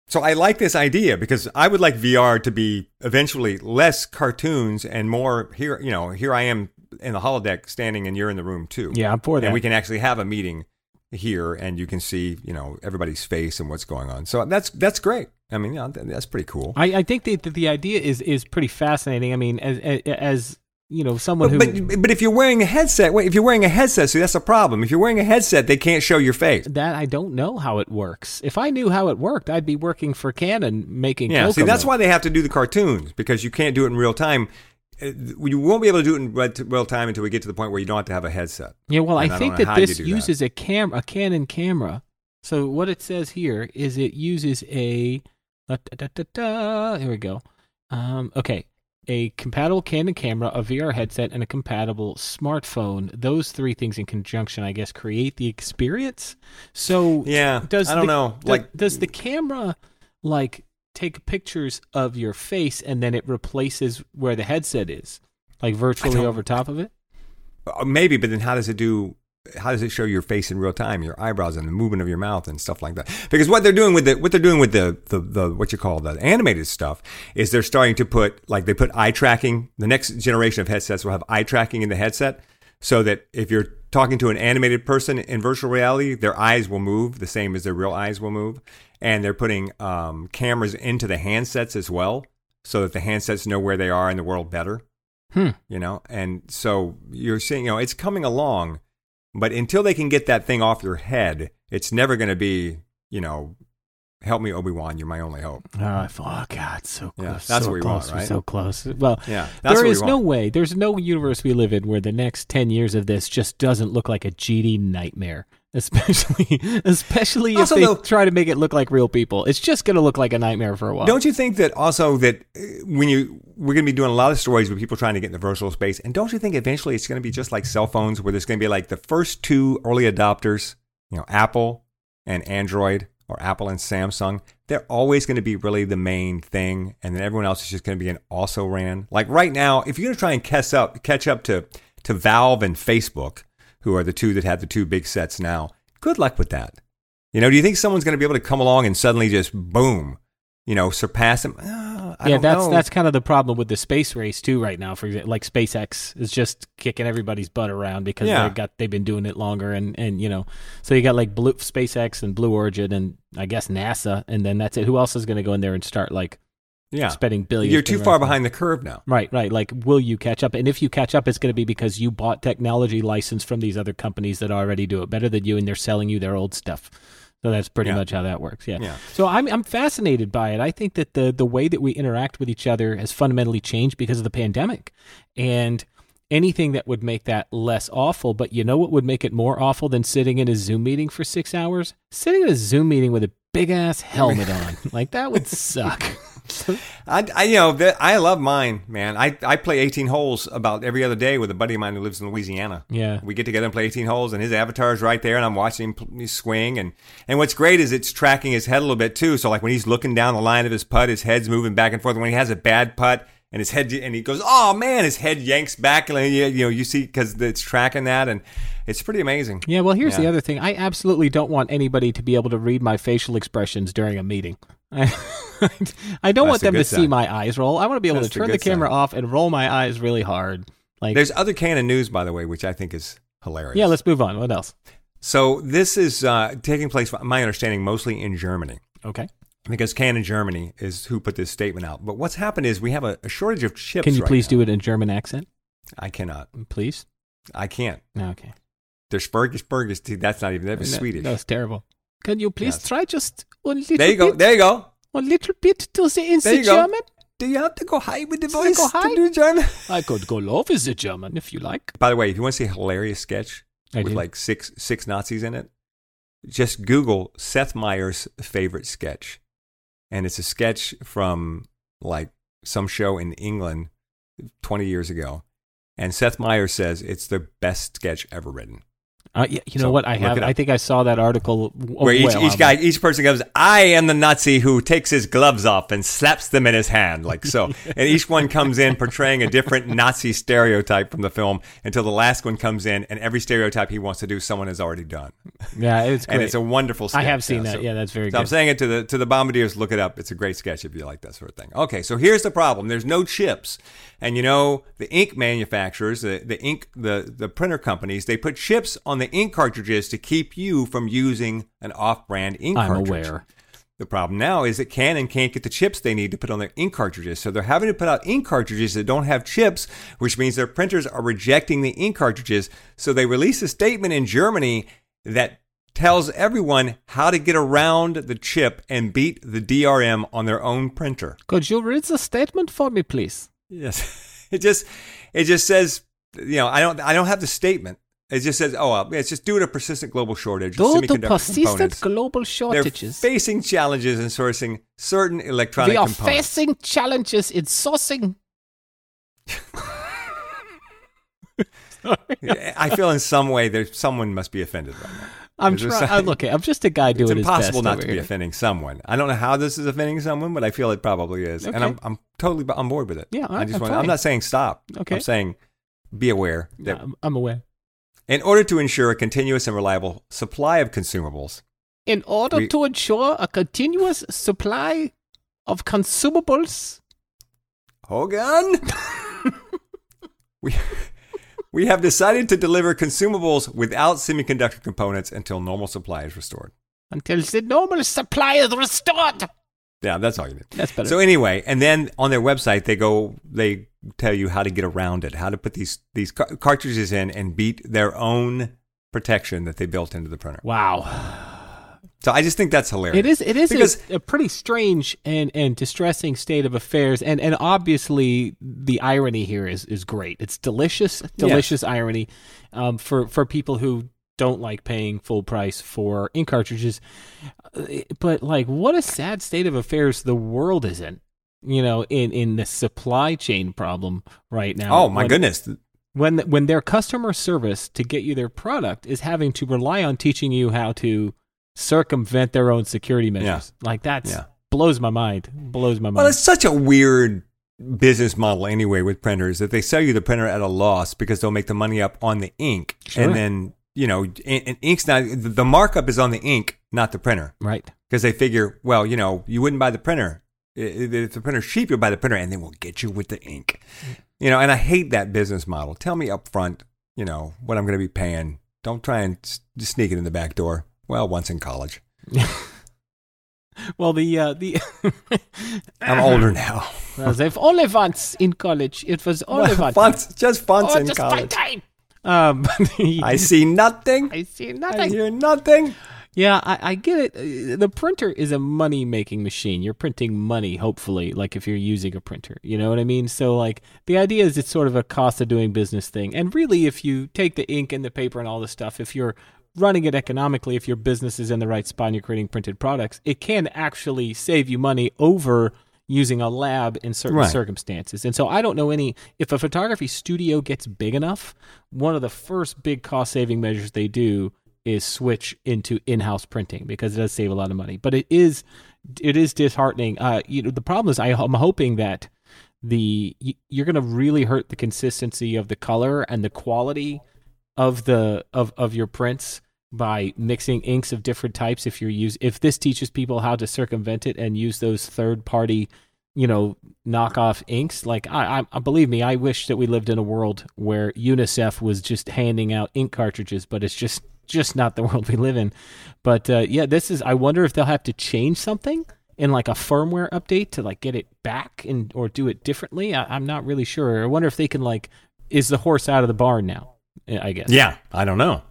So I like this idea because I would like V R to be eventually less cartoons and more here, you know, here I am in the holodeck standing and you're in the room too. Yeah, I'm for that. And we can actually have a meeting here and you can see, you know, everybody's face and what's going on. So that's that's great. I mean, yeah, that's pretty cool. I, I think that the idea is is pretty fascinating. I mean, as as you know, someone but, who... But, but if you're wearing a headset, wait, if you're wearing a headset, see, that's a problem. If you're wearing a headset, they can't show your face. That, I don't know how it works. If I knew how it worked, I'd be working for Canon making Yeah, Kokomo. See, that's why they have to do the cartoons, because you can't do it in real time. You won't be able to do it in real time until we get to the point where you don't have to have a headset. Yeah, well, and I think I that this uses that. a cam, a Canon camera. So what it says here is it uses a... Da, da, da, da, here we go. Um, okay. A compatible Canon camera, a V R headset, and a compatible smartphone. Those three things in conjunction, I guess, create the experience. So yeah, does I don't the, know. Does, like, does the camera like take pictures of your face and then it replaces where the headset is, like virtually over top of it? Maybe, but then how does it do? How does it show your face in real time, your eyebrows and the movement of your mouth and stuff like that? Because what they're doing with the what they're doing with the the, the what you call the animated stuff is they're starting to put like they put eye tracking. The next generation of headsets will have eye tracking in the headset, so that if you're talking to an animated person in virtual reality, their eyes will move the same as their real eyes will move, and they're putting um, cameras into the handsets as well, so that the handsets know where they are in the world better. Hmm. You know, and so you're seeing, you know, it's coming along. But until they can get that thing off your head, it's never going to be, you know, help me, Obi-Wan, you're my only hope. Oh, oh God, so close. Yeah, that's so what we close, want, right? So close. Well, yeah, there is no way, there's no universe we live in where the next ten years of this just doesn't look like a G D nightmare, especially especially if also, they though, try to make it look like real people. It's just going to look like a nightmare for a while. Don't you think that also that when you we're going to be doing a lot of stories with people trying to get in the virtual space, and don't you think eventually it's going to be just like cell phones where there's going to be like the first two early adopters, you know, Apple and Android or Apple and Samsung, they're always going to be really the main thing, and then everyone else is just going to be an also-ran. Like right now, if you're going to try and catch up catch up to to Valve and Facebook, who are the two that have the two big sets now, good luck with that. You know, do you think someone's going to be able to come along and suddenly just, boom, you know, surpass them? Uh, I yeah, don't that's know. That's kind of the problem with the space race, too, right now. For example, like SpaceX is just kicking everybody's butt around because yeah. they've got, they've been doing it longer. And, and you know, so you got like Blue, SpaceX and Blue Origin and I guess NASA, and then that's it. Who else is going to go in there and start like, yeah, spending billions. You're too far behind the curve now. Right, right. Like, will you catch up? And if you catch up, it's going to be because you bought technology license from these other companies that already do it better than you, and they're selling you their old stuff. So that's pretty yeah. much how that works. Yeah. yeah. So I'm I'm fascinated by it. I think that the the way that we interact with each other has fundamentally changed because of the pandemic, and anything that would make that less awful. But you know what would make it more awful than sitting in a Zoom meeting for six hours? Sitting in a Zoom meeting with a big ass helmet on, like that would suck. I, I you know I love mine, man. I, I play eighteen holes about every other day with a buddy of mine who lives in Louisiana. Yeah, we get together and play eighteen holes, and his avatar is right there, and I'm watching him swing. And, and what's great is it's tracking his head a little bit too. So like when he's looking down the line of his putt, his head's moving back and forth. And when he has a bad putt, and his head and he goes, oh man, his head yanks back, and you, you know you see because it's tracking that, and it's pretty amazing. Yeah. Well, here's yeah. the other thing. I absolutely don't want anybody to be able to read my facial expressions during a meeting. I, I don't That's want them to sign. see my eyes roll. I want to be able That's to turn the, the camera sign. off and roll my eyes really hard. Like, there's other Canon news, by the way, which I think is hilarious. Yeah, let's move on. What else? So this is uh, taking place, my understanding, mostly in Germany. Okay. Because Canon Germany is who put this statement out. But what's happened is we have a, a shortage of chips. Can you right please now. do it in German accent? I cannot. Please? I can't. No, okay. There's Fergus, Fergus. That's not even, that was no, Swedish. That was terrible. Can you please yes. try just one little bit? There you go. Bit, there you go. One little bit to the inside German. Do you have to go high with the voice go high? to do German? I could go low with the German if you like. By the way, if you want to see a hilarious sketch I with do. like six six Nazis in it, just Google Seth Meyers' favorite sketch. And it's a sketch from like some show in England twenty years ago. And Seth Meyers says it's the best sketch ever written. Uh, you know so what I have? I think I saw that article where each each guy, each person goes, "I am the Nazi who takes his gloves off and slaps them in his hand," like so. And each one comes in portraying a different Nazi stereotype from the film until the last one comes in, and every stereotype he wants to do, someone has already done. Yeah, it's great. And it's a wonderful sketch. I have seen yeah, that. So, yeah, that's very. So good. I'm saying it to the to the bombardiers. Look it up. It's a great sketch if you like that sort of thing. Okay, so here's the problem. There's no chips, and you know the ink manufacturers, the the ink the the printer companies, they put chips on the ink cartridges to keep you from using an off-brand ink I'm cartridge. I'm aware. The problem now is that Canon can't get the chips they need to put on their ink cartridges. So they're having to put out ink cartridges that don't have chips, which means their printers are rejecting the ink cartridges. So they released a statement in Germany that tells everyone how to get around the chip and beat the D R M on their own printer. Could you read the statement for me, please? Yes. It just it just says, you know, I don't I don't have the statement. It just says, oh, uh, it's just due to persistent global shortage. Due to persistent components. global shortages. They're facing challenges in sourcing certain electronic we are components. They are facing challenges in sourcing. I feel in some way that someone must be offended by that. I'm trying. Look, I'm just a guy doing his best. It's impossible not to be offending someone. I don't know how this is offending someone, but I feel it probably is. Okay. And I'm I'm totally on board with it. Yeah, I, I just I'm, want, I'm not saying stop. Okay. I'm saying be aware. That no, I'm aware. In order to ensure a continuous and reliable supply of consumables. In order we, to ensure a continuous supply of consumables. Hogan? we, we have decided to deliver consumables without semiconductor components until normal supply is restored. Until the normal supply is restored. Yeah, that's all you need. That's better. So anyway, and then on their website, they go, they tell you how to get around it, how to put these these car- cartridges in and beat their own protection that they built into the printer. Wow. So I just think that's hilarious. It is. It is because, a, a pretty strange and, and distressing state of affairs, and, and obviously the irony here is is great. It's delicious, delicious yes. irony um, for for people who don't like paying full price for ink cartridges. But like, what a sad state of affairs the world is in, you know, in, in the supply chain problem right now. Oh my when, goodness. When, when their customer service to get you their product is having to rely on teaching you how to circumvent their own security measures. Yeah. Like that's yeah. blows my mind, blows my mind. Well, it's such a weird business model anyway with printers that they sell you the printer at a loss because they'll make the money up on the ink sure. and then you know, and ink's not, the markup is on the ink, not the printer. Right. Because they figure, well, you know, you wouldn't buy the printer. If the printer's cheap, you'll buy the printer and then we'll get you with the ink. You know, and I hate that business model. Tell me up front, you know, what I'm going to be paying. Don't try and sneak it in the back door. Well, once in college. Well, the... Uh, the I'm older now. Well, they've only once in college. It was only well, once. once. Just once oh, in just college. Just one time. Um, I see nothing. I see nothing. I hear nothing. Yeah, I, I get it. The printer is a money-making machine. You're printing money, hopefully, like if you're using a printer. You know what I mean? So, like, the idea is it's sort of a cost of doing business thing. And really, if you take the ink and the paper and all this stuff, if you're running it economically, if your business is in the right spot and you're creating printed products, it can actually save you money over using a lab in certain right. circumstances. And so I don't know any, if a photography studio gets big enough, one of the first big cost saving measures they do is switch into in-house printing because it does save a lot of money. But it is, it is disheartening. Uh, you know, the problem is I, I'm hoping that the, you're going to really hurt the consistency of the color and the quality of the, of, of your prints by mixing inks of different types. If you're use, if this teaches people how to circumvent it and use those third-party, you know, knockoff inks, like I, I believe me, I wish that we lived in a world where UNICEF was just handing out ink cartridges, but it's just just not the world we live in. But uh, yeah, this is. I wonder if they'll have to change something in like a firmware update to like get it back and or do it differently. I, I'm not really sure. I wonder if they can like, is the horse out of the barn now? I guess. Yeah, I don't know.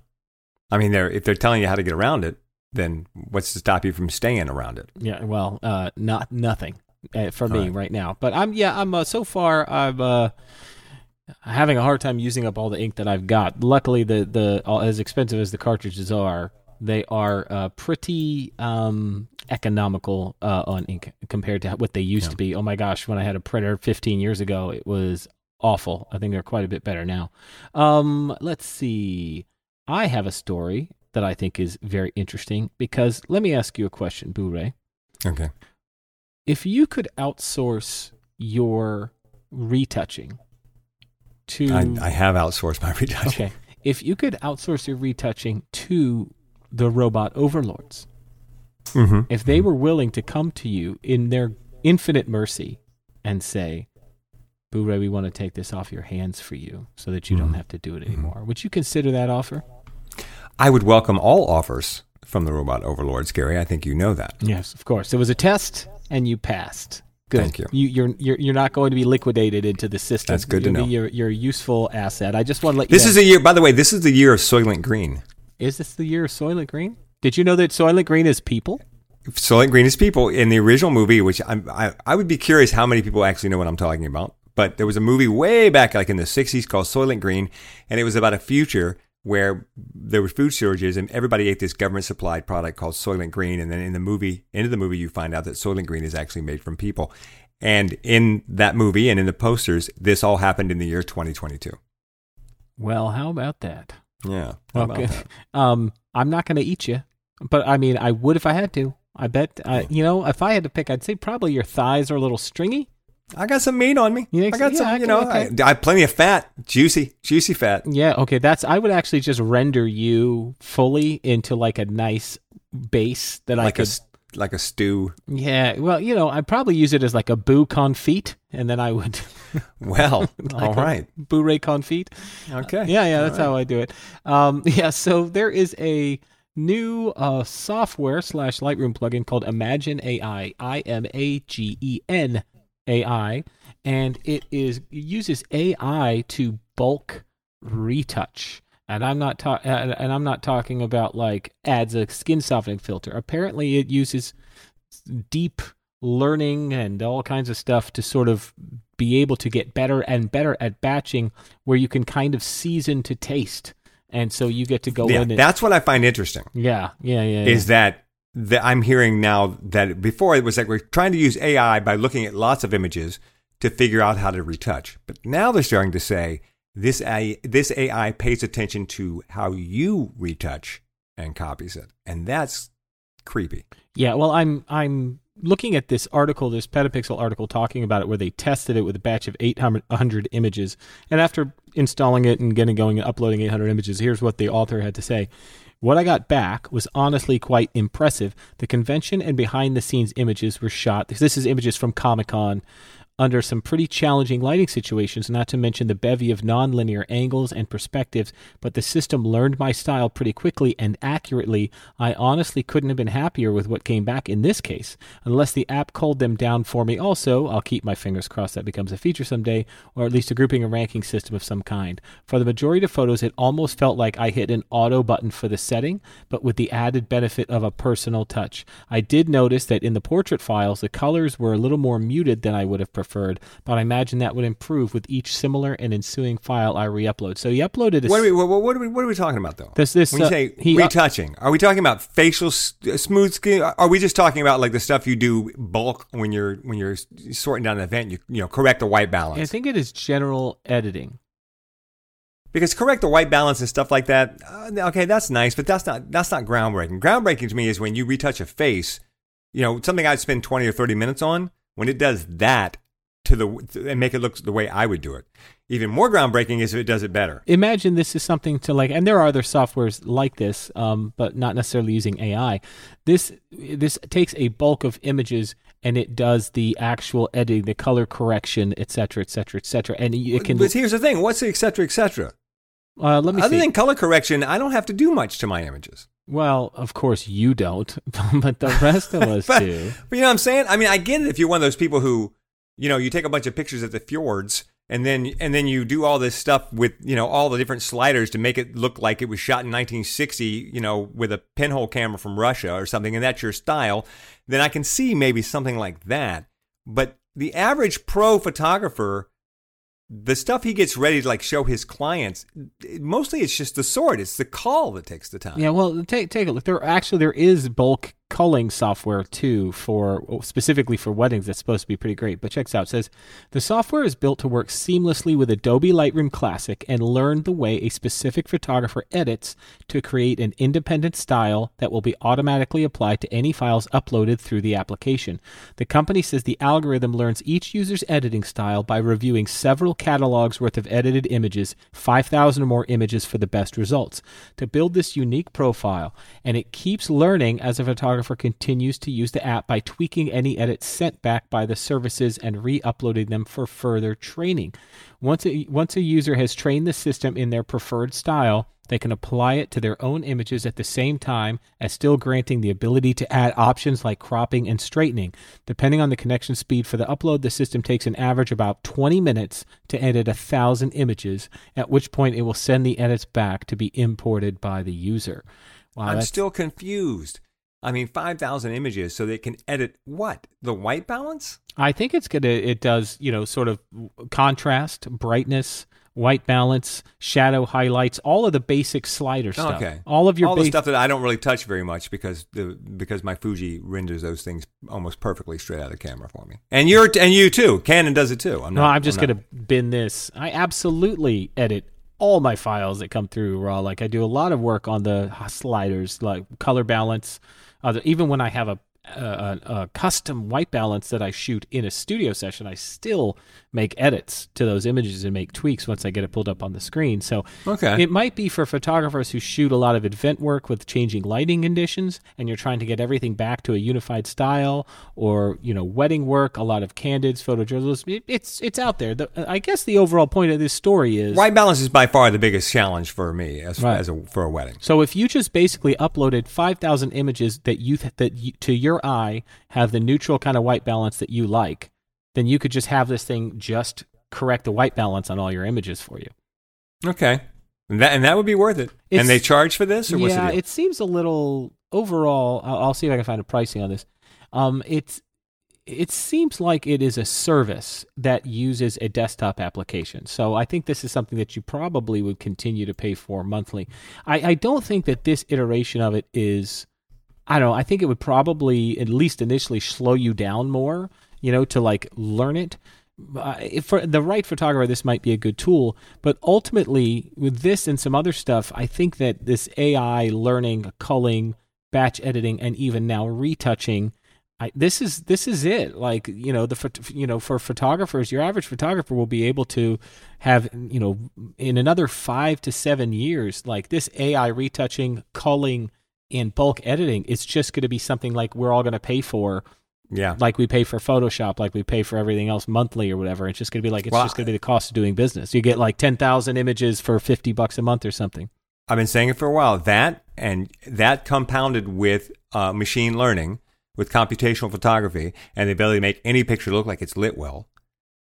I mean, they're, if they're telling you how to get around it, then what's to stop you from staying around it? Yeah, well, uh, not nothing uh, for me right. right now. But I'm, yeah, I'm uh, so far I'm uh, having a hard time using up all the ink that I've got. Luckily, the the all, as expensive as the cartridges are, they are uh, pretty um, economical uh, on ink compared to what they used yeah. to be. Oh my gosh, when I had a printer fifteen years ago, it was awful. I think they're quite a bit better now. Um, let's see. I have a story that I think is very interesting because let me ask you a question, Blu Ray. Okay. If you could outsource your retouching to... I, I have outsourced my retouching. Okay. If you could outsource your retouching to the robot overlords, mm-hmm. if they were willing to come to you in their infinite mercy and say, Blu Ray, we want to take this off your hands for you so that you mm-hmm. don't have to do it anymore, would you consider that offer? I would welcome all offers from the robot overlords, Gary. I think you know that. Yes, of course. It was a test, and you passed. Good. Thank you. you you're, you're, you're not going to be liquidated into the system. That's good to know. You're, you're a useful asset. I just want to let you know. This is a year, by the way, this is the year of Soylent Green. Is this the year of Soylent Green? Did you know that Soylent Green is people? Soylent Green is people. In the original movie, which I'm, I I would be curious how many people actually know what I'm talking about, but there was a movie way back like in the sixties called Soylent Green, and it was about a future where there were food shortages and everybody ate this government-supplied product called Soylent Green, and then in the movie, end of the movie, you find out that Soylent Green is actually made from people. And in that movie and in the posters, this all happened in the year twenty twenty-two. Well, how about that? Yeah, how okay. about that? Um, I'm not going to eat you, but I mean, I would if I had to. I bet, uh, you know, if I had to pick, I'd say probably your thighs are a little stringy. I got some meat on me. You I got yeah, some, I you know, okay. I, I have plenty of fat, juicy, juicy fat. Yeah, okay, that's, I would actually just render you fully into like a nice base that like I could. A, like a stew. Yeah, well, you know, I'd probably use it as like a boo confit, and then I would. Well, like all right. Blu Ray confit. Okay. Uh, yeah, yeah, that's right. How I do it. Um, yeah, so there is a new uh, software slash Lightroom plugin called Imagine A I, I M A G E N A I, and it is it uses A I to bulk retouch. And I'm not ta- and I'm not talking about like adds a skin softening filter. Apparently, it uses deep learning and all kinds of stuff to sort of be able to get better and better at batching, where you can kind of season to taste. And so you get to go yeah, in. And, that's what I find interesting. Yeah, yeah, yeah. Is yeah. that that I'm hearing now that before it was like we're trying to use A I by looking at lots of images to figure out how to retouch. But now they're starting to say this A I, this A I pays attention to how you retouch and copies it. And that's creepy. Yeah, well, I'm I'm looking at this article, this Petapixel article talking about it, where they tested it with a batch of eight hundred images. And after installing it and getting going and uploading eight hundred images, here's what the author had to say. What I got back was honestly quite impressive. The convention and behind-the-scenes images were shot. This is images from Comic-Con under some pretty challenging lighting situations, not to mention the bevy of non-linear angles and perspectives, but the system learned my style pretty quickly and accurately. I honestly couldn't have been happier with what came back in this case, unless the app culled them down for me also. I'll keep my fingers crossed that becomes a feature someday, or at least a grouping and ranking system of some kind. For the majority of photos, it almost felt like I hit an auto button for the setting, but with the added benefit of a personal touch. I did notice that in the portrait files, the colors were a little more muted than I would have preferred. Preferred, but I imagine that would improve with each similar and ensuing file I re-upload. So he uploaded a... What are we, what, what are we, what are we talking about, though? This, this, when you uh, say he, retouching, are we talking about facial smooth skin? Are we just talking about like the stuff you do bulk when you're when you're sorting down an event, you, you know, correct the white balance? I think it is general editing. Because correct the white balance and stuff like that, uh, okay, that's nice, but that's not that's not groundbreaking. Groundbreaking to me is when you retouch a face, you know, something I'd spend twenty or thirty minutes on, when it does that, to the and make it look the way I would do it. Even more groundbreaking is if it does it better. Imagine this is something to like, and there are other softwares like this, um, but not necessarily using A I. This this takes a bulk of images and it does the actual editing, the color correction, et cetera, et cetera, et cetera. And it can. But here's the thing: what's the et cetera, et cetera? Uh, let me Other see. than color correction, I don't have to do much to my images. Well, of course you don't, but the rest of us but, do. But you know what I'm saying? I mean, I get it if you're one of those people who. You know, you take a bunch of pictures at the fjords, and then and then you do all this stuff with, you know, all the different sliders to make it look like it was shot in nineteen sixty, you know, with a pinhole camera from Russia or something, and that's your style. Then I can see maybe something like that. But the average pro photographer, the stuff he gets ready to like show his clients, mostly it's just the sort. It's the cull that takes the time. Yeah, well, take take a look. There actually there is bulk culling software too for specifically for weddings. That's supposed to be pretty great. But check this out. It says the software is built to work seamlessly with Adobe Lightroom Classic and learn the way a specific photographer edits to create an independent style that will be automatically applied to any files uploaded through the application. The company says the algorithm learns each user's editing style by reviewing several catalogs worth of edited images, five thousand or more images for the best results to build this unique profile, and it keeps learning as a photographer continues to use the app by tweaking any edits sent back by the services and re-uploading them for further training. Once a, once a user has trained the system in their preferred style, They can apply it to their own images at the same time as still granting the ability to add options like cropping and straightening. Depending on the connection speed for the upload, the system takes an average about twenty minutes to edit one thousand images, at which point it will send the edits back to be imported by the user. Wow, I'm still confused. I mean, five thousand images, so they can edit what? The white balance? I think it's gonna. It does, you know, sort of contrast, brightness, white balance, shadow highlights, all of the basic slider stuff. Okay. All of your all bas- the stuff that I don't really touch very much because the because my Fuji renders those things almost perfectly straight out of camera for me. And you're and you too. Canon does it too. I'm not. No, I'm just I'm gonna not. bin this. I absolutely edit all my files that come through raw. Like I do a lot of work on the sliders, like color balance. Uh, even when I have a, a, a custom white balance that I shoot in a studio session, I still make edits to those images and make tweaks once I get it pulled up on the screen. So okay. It might be for photographers who shoot a lot of event work with changing lighting conditions, and you're trying to get everything back to a unified style, or you know, wedding work, a lot of candids, photojournalists. It, it's it's out there. The, I guess the overall point of this story is white balance is by far the biggest challenge for me as, right. as a, for a wedding. So if you just basically uploaded five thousand images that you th- that you, to your eye have the neutral kind of white balance that you like, then you could just have this thing just correct the white balance on all your images for you. Okay. And that, and that would be worth it. It's, and they charge for this? Or what's yeah, the deal? It seems a little, overall, I'll, I'll see if I can find a pricing on this. Um, it's It seems like it is a service that uses a desktop application. So I think this is something that you probably would continue to pay for monthly. I, I don't think that this iteration of it is, I don't know, I think it would probably, at least initially, slow you down more, you know, to like learn it. Uh, for the right photographer, this might be a good tool, but ultimately with this and some other stuff, I think that this A I learning, culling, batch editing, and even now retouching, I, this is this is it. Like, you know, the you know for photographers, your average photographer will be able to have, you know, in another five to seven years, like this A I retouching, culling, and bulk editing, it's just going to be something like we're all going to pay for. Yeah, like we pay for Photoshop, like we pay for everything else monthly or whatever. It's just gonna be like it's well, just gonna be the cost of doing business. You get like ten thousand images for fifty bucks a month or something. I've been saying it for a while. That and that compounded with uh, machine learning, with computational photography, and the ability to make any picture look like it's lit well,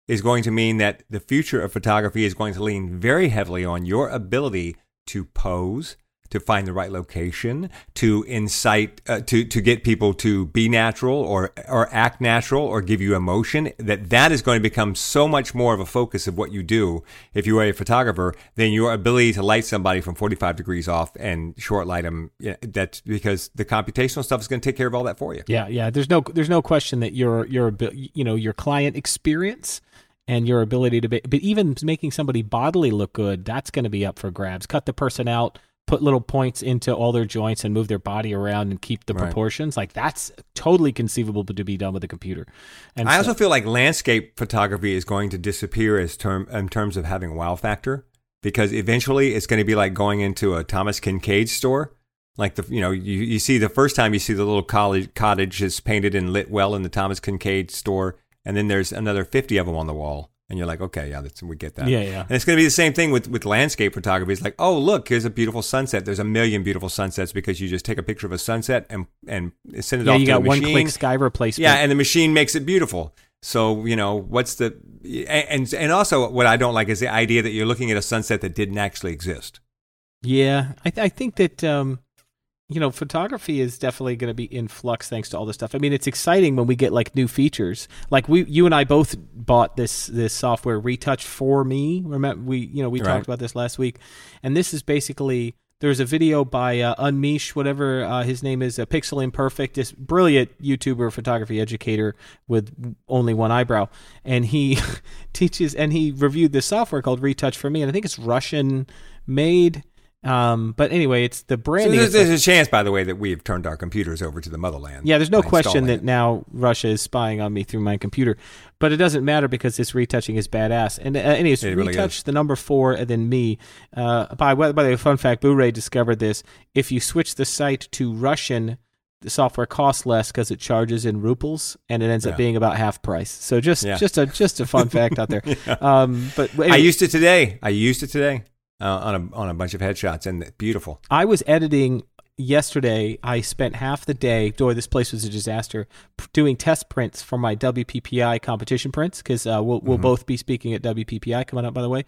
is going to mean that the future of photography is going to lean very heavily on your ability to pose, to find the right location, to incite, uh, to to get people to be natural or or act natural or give you emotion. That that is going to become so much more of a focus of what you do if you are a photographer than your ability to light somebody from forty-five degrees off and short light them. Yeah, that's because the computational stuff is going to take care of all that for you. Yeah, yeah. There's no there's no question that your your you know your client experience and your ability to be, but even making somebody bodily look good, that's going to be up for grabs. Cut the person out, put little points into all their joints and move their body around and keep the right proportions. Like that's totally conceivable to be done with a computer. And I so, also feel like landscape photography is going to disappear as term in terms of having wow factor, because eventually it's going to be like going into a Thomas Kinkade store. Like the, you know, you, you see the first time you see the little college cottage is painted and lit well in the Thomas Kinkade store. And then there's another fifty of them on the wall. And you're like, okay, yeah, that's, we get that. Yeah, yeah. And it's going to be the same thing with, with landscape photography. It's like, oh, look, here's a beautiful sunset. There's a million beautiful sunsets because you just take a picture of a sunset and and send it yeah, off to the machine. Yeah, you got one-click sky replacement. Yeah, and the machine makes it beautiful. So, you know, what's the – and and also what I don't like is the idea that you're looking at a sunset that didn't actually exist. Yeah, I, th- I think that um... – you know, photography is definitely going to be in flux thanks to all this stuff. I mean, it's exciting when we get like new features. Like we, you and I both bought this this software, Retouch four Me. Remember, we, you know, we right. talked about this last week, and this is basically there's a video by uh, Unmesh, whatever uh, his name is, a Pixel Imperfect, this brilliant YouTuber, photography educator with only one eyebrow, and he teaches and he reviewed this software called Retouch four Me, and I think it's Russian made. Um, but anyway, it's the branding. So there's, there's a chance, by the way, that we have turned our computers over to the motherland. Yeah, there's no question that now Russia is spying on me through my computer. But it doesn't matter because this retouching is badass. And uh, anyways, it Retouch really is. The number four and then me. Uh, by, by the way, fun fact, Blu Ray discovered this. If you switch the site to Russian, the software costs less because it charges in ruples, and it ends yeah. up being about half price. So just, yeah. just, a, just a fun fact out there. yeah. um, but anyway, I used it today. I used it today. uh, on a on a bunch of headshots, and beautiful. I was editing yesterday. I spent half the day, boy, this place was a disaster, doing test prints for my W P P I competition prints, because uh, we'll, we'll mm-hmm. both be speaking at W P P I coming up, by the way.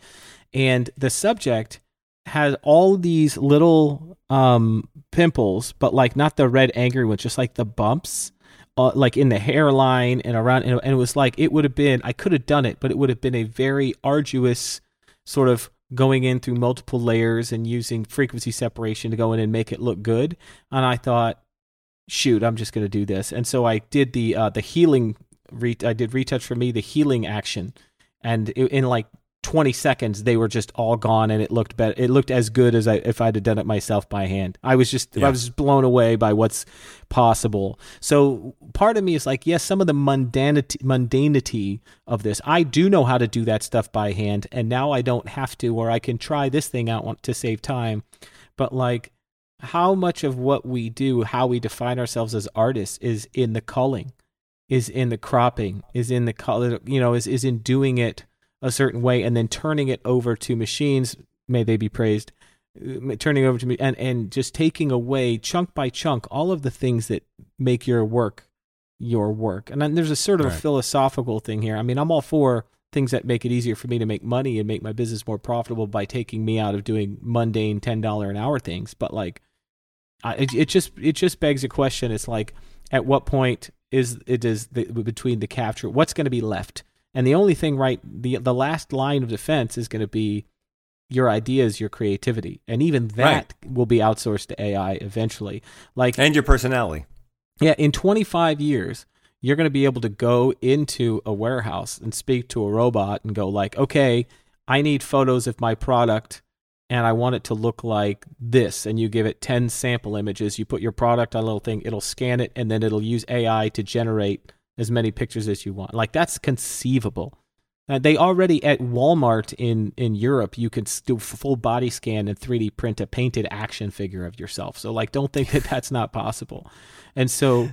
And the subject has all these little um, pimples, but like not the red angry ones, just like the bumps. Uh, like in the hairline and around, and, and it was like, it would have been, I could have done it, but it would have been a very arduous sort of going in through multiple layers and using frequency separation to go in and make it look good. And I thought, shoot, I'm just going to do this. And so I did the, uh, the healing, re- I did Retouch four Me, the healing action. And it, in like twenty seconds, they were just all gone, and it looked better. It looked as good as I, if I'd have done it myself by hand. I was just, yeah. I was blown away by what's possible. So part of me is like, yes, some of the mundanity, mundanity of this, I do know how to do that stuff by hand, and now I don't have to, or I can try this thing out to save time. But like, how much of what we do, how we define ourselves as artists, is in the culling, is in the cropping, is in the color, you know, is, is in doing it a certain way, and then turning it over to machines, may they be praised, turning over to me and, and just taking away chunk by chunk all of the things that make your work your work. And then there's a sort of right. a philosophical thing here. I mean, I'm all for things that make it easier for me to make money and make my business more profitable by taking me out of doing mundane ten dollars an hour things. But like, I, it, it just, it just begs a question. It's like, at what point is it is the, between the capture, what's going to be left? And the only thing, right, the the last line of defense is going to be your ideas, your creativity. And even that right. will be outsourced to A I eventually. Like, and your personality. Yeah, in twenty-five years, you're going to be able to go into a warehouse and speak to a robot and go like, okay, I need photos of my product, and I want it to look like this. And you give it ten sample images. You put your product on a little thing. It'll scan it, and then it'll use A I to generate as many pictures as you want. Like, that's conceivable. Uh, they already, at Walmart in, in Europe, you can do full body scan and three D print a painted action figure of yourself. So like, don't think that that's not possible. And so,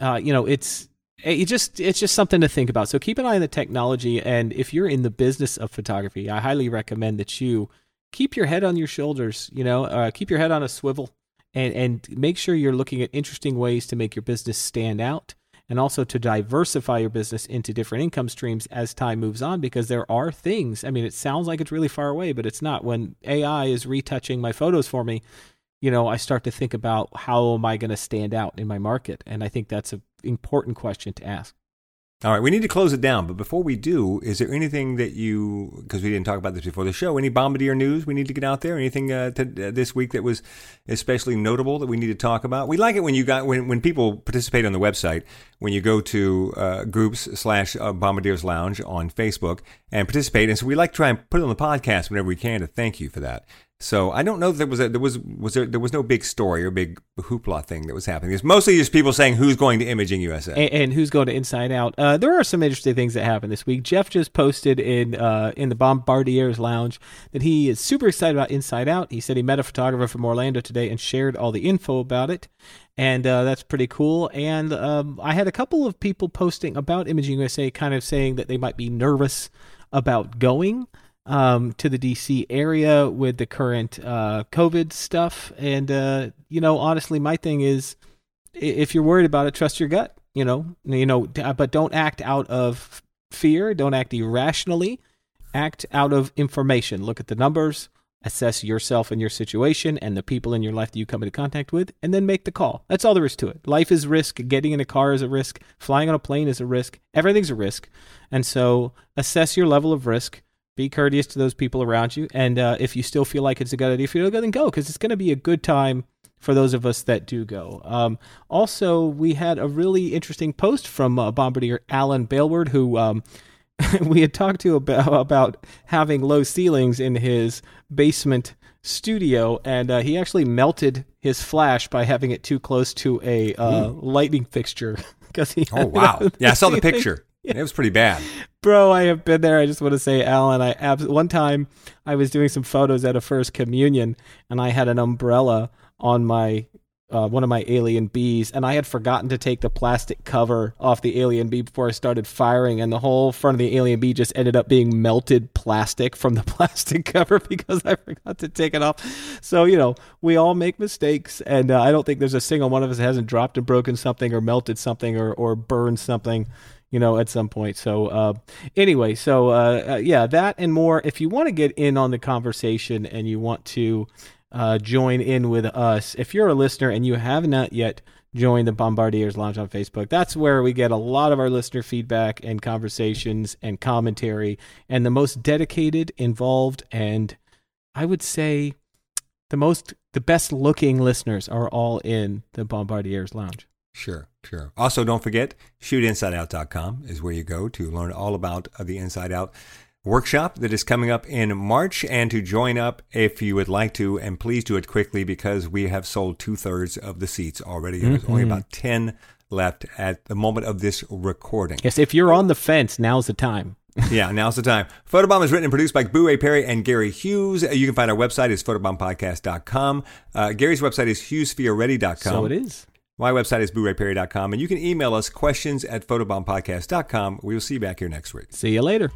uh, you know, it's, it just, it's just something to think about. So keep an eye on the technology. And if you're in the business of photography, I highly recommend that you keep your head on your shoulders, you know, uh, keep your head on a swivel, and, and make sure you're looking at interesting ways to make your business stand out, and also to diversify your business into different income streams as time moves on, because there are things, I mean, it sounds like it's really far away, but it's not. When A I is retouching my photos for me, you know, I start to think about, how am I going to stand out in my market? And I think that's an important question to ask. All right, we need to close it down, but before we do, is there anything that you, because we didn't talk about this before the show, any Bombardier news we need to get out there? Anything uh, to, uh, this week that was especially notable that we need to talk about? We like it when you got when, when people participate on the website, when you go to uh, groups slash uh, Bombardier's Lounge on Facebook and participate, and so we like to try and put it on the podcast whenever we can to thank you for that. So I don't know if there was a, there was was there there was no big story or big hoopla thing that was happening. It's mostly just people saying who's going to Imaging U S A and, and who's going to Inside Out. Uh, there are some interesting things that happened this week. Jeff just posted in uh, in the Bombardier's Lounge that he is super excited about Inside Out. He said he met a photographer from Orlando today and shared all the info about it, and uh, that's pretty cool. And um, I had a couple of people posting about Imaging U S A, kind of saying that they might be nervous about going Um, to the D C area with the current uh, COVID stuff. And, uh, you know, honestly, my thing is, if you're worried about it, trust your gut, you know, you know, but don't act out of fear. Don't act irrationally. Act out of information. Look at the numbers, assess yourself and your situation and the people in your life that you come into contact with, and then make the call. That's all there is to it. Life is risk. Getting in a car is a risk. Flying on a plane is a risk. Everything's a risk. And so assess your level of risk. Be courteous to those people around you. And uh, if you still feel like it's a good idea for you to go, then go, because it's going to be a good time for those of us that do go. Um, also, we had a really interesting post from uh, Bombardier Alan Bailward, who um, we had talked to about, about having low ceilings in his basement studio, and uh, he actually melted his flash by having it too close to a uh, lightning fixture. he oh, wow. Yeah, ceiling. I saw the picture. It was pretty bad. Bro, I have been there. I just want to say, Alan, I abs- one time I was doing some photos at a first communion, and I had an umbrella on my uh, one of my alien bees, and I had forgotten to take the plastic cover off the alien bee before I started firing, and the whole front of the alien bee just ended up being melted plastic from the plastic cover because I forgot to take it off. So, you know, we all make mistakes, and uh, I don't think there's a single one of us that hasn't dropped and broken something or melted something or, or burned something, you know, at some point. So uh, anyway, so uh, uh, yeah, that and more. If you want to get in on the conversation and you want to uh, join in with us, if you're a listener and you have not yet joined the Bombardier's Lounge on Facebook, that's where we get a lot of our listener feedback and conversations and commentary, and the most dedicated, involved, and I would say the most, the best looking listeners are all in the Bombardier's Lounge. Sure, sure. Also, don't forget, shoot inside out dot com is where you go to learn all about the Inside Out workshop that is coming up in March, and to join up if you would like to, and please do it quickly because we have sold two-thirds of the seats already. Mm-hmm. There's only about ten left at the moment of this recording. Yes, if you're on the fence, now's the time. Yeah, now's the time. Photo Bomb is written and produced by Blu Ray Perry and Gary Hughes. You can find our website is photo bomb podcast dot com. Uh, Gary's website is hughes fioretti dot com. So it is. My website is blu ray perry dot com, and you can email us questions at photo bomb podcast dot com. We will see you back here next week. See you later.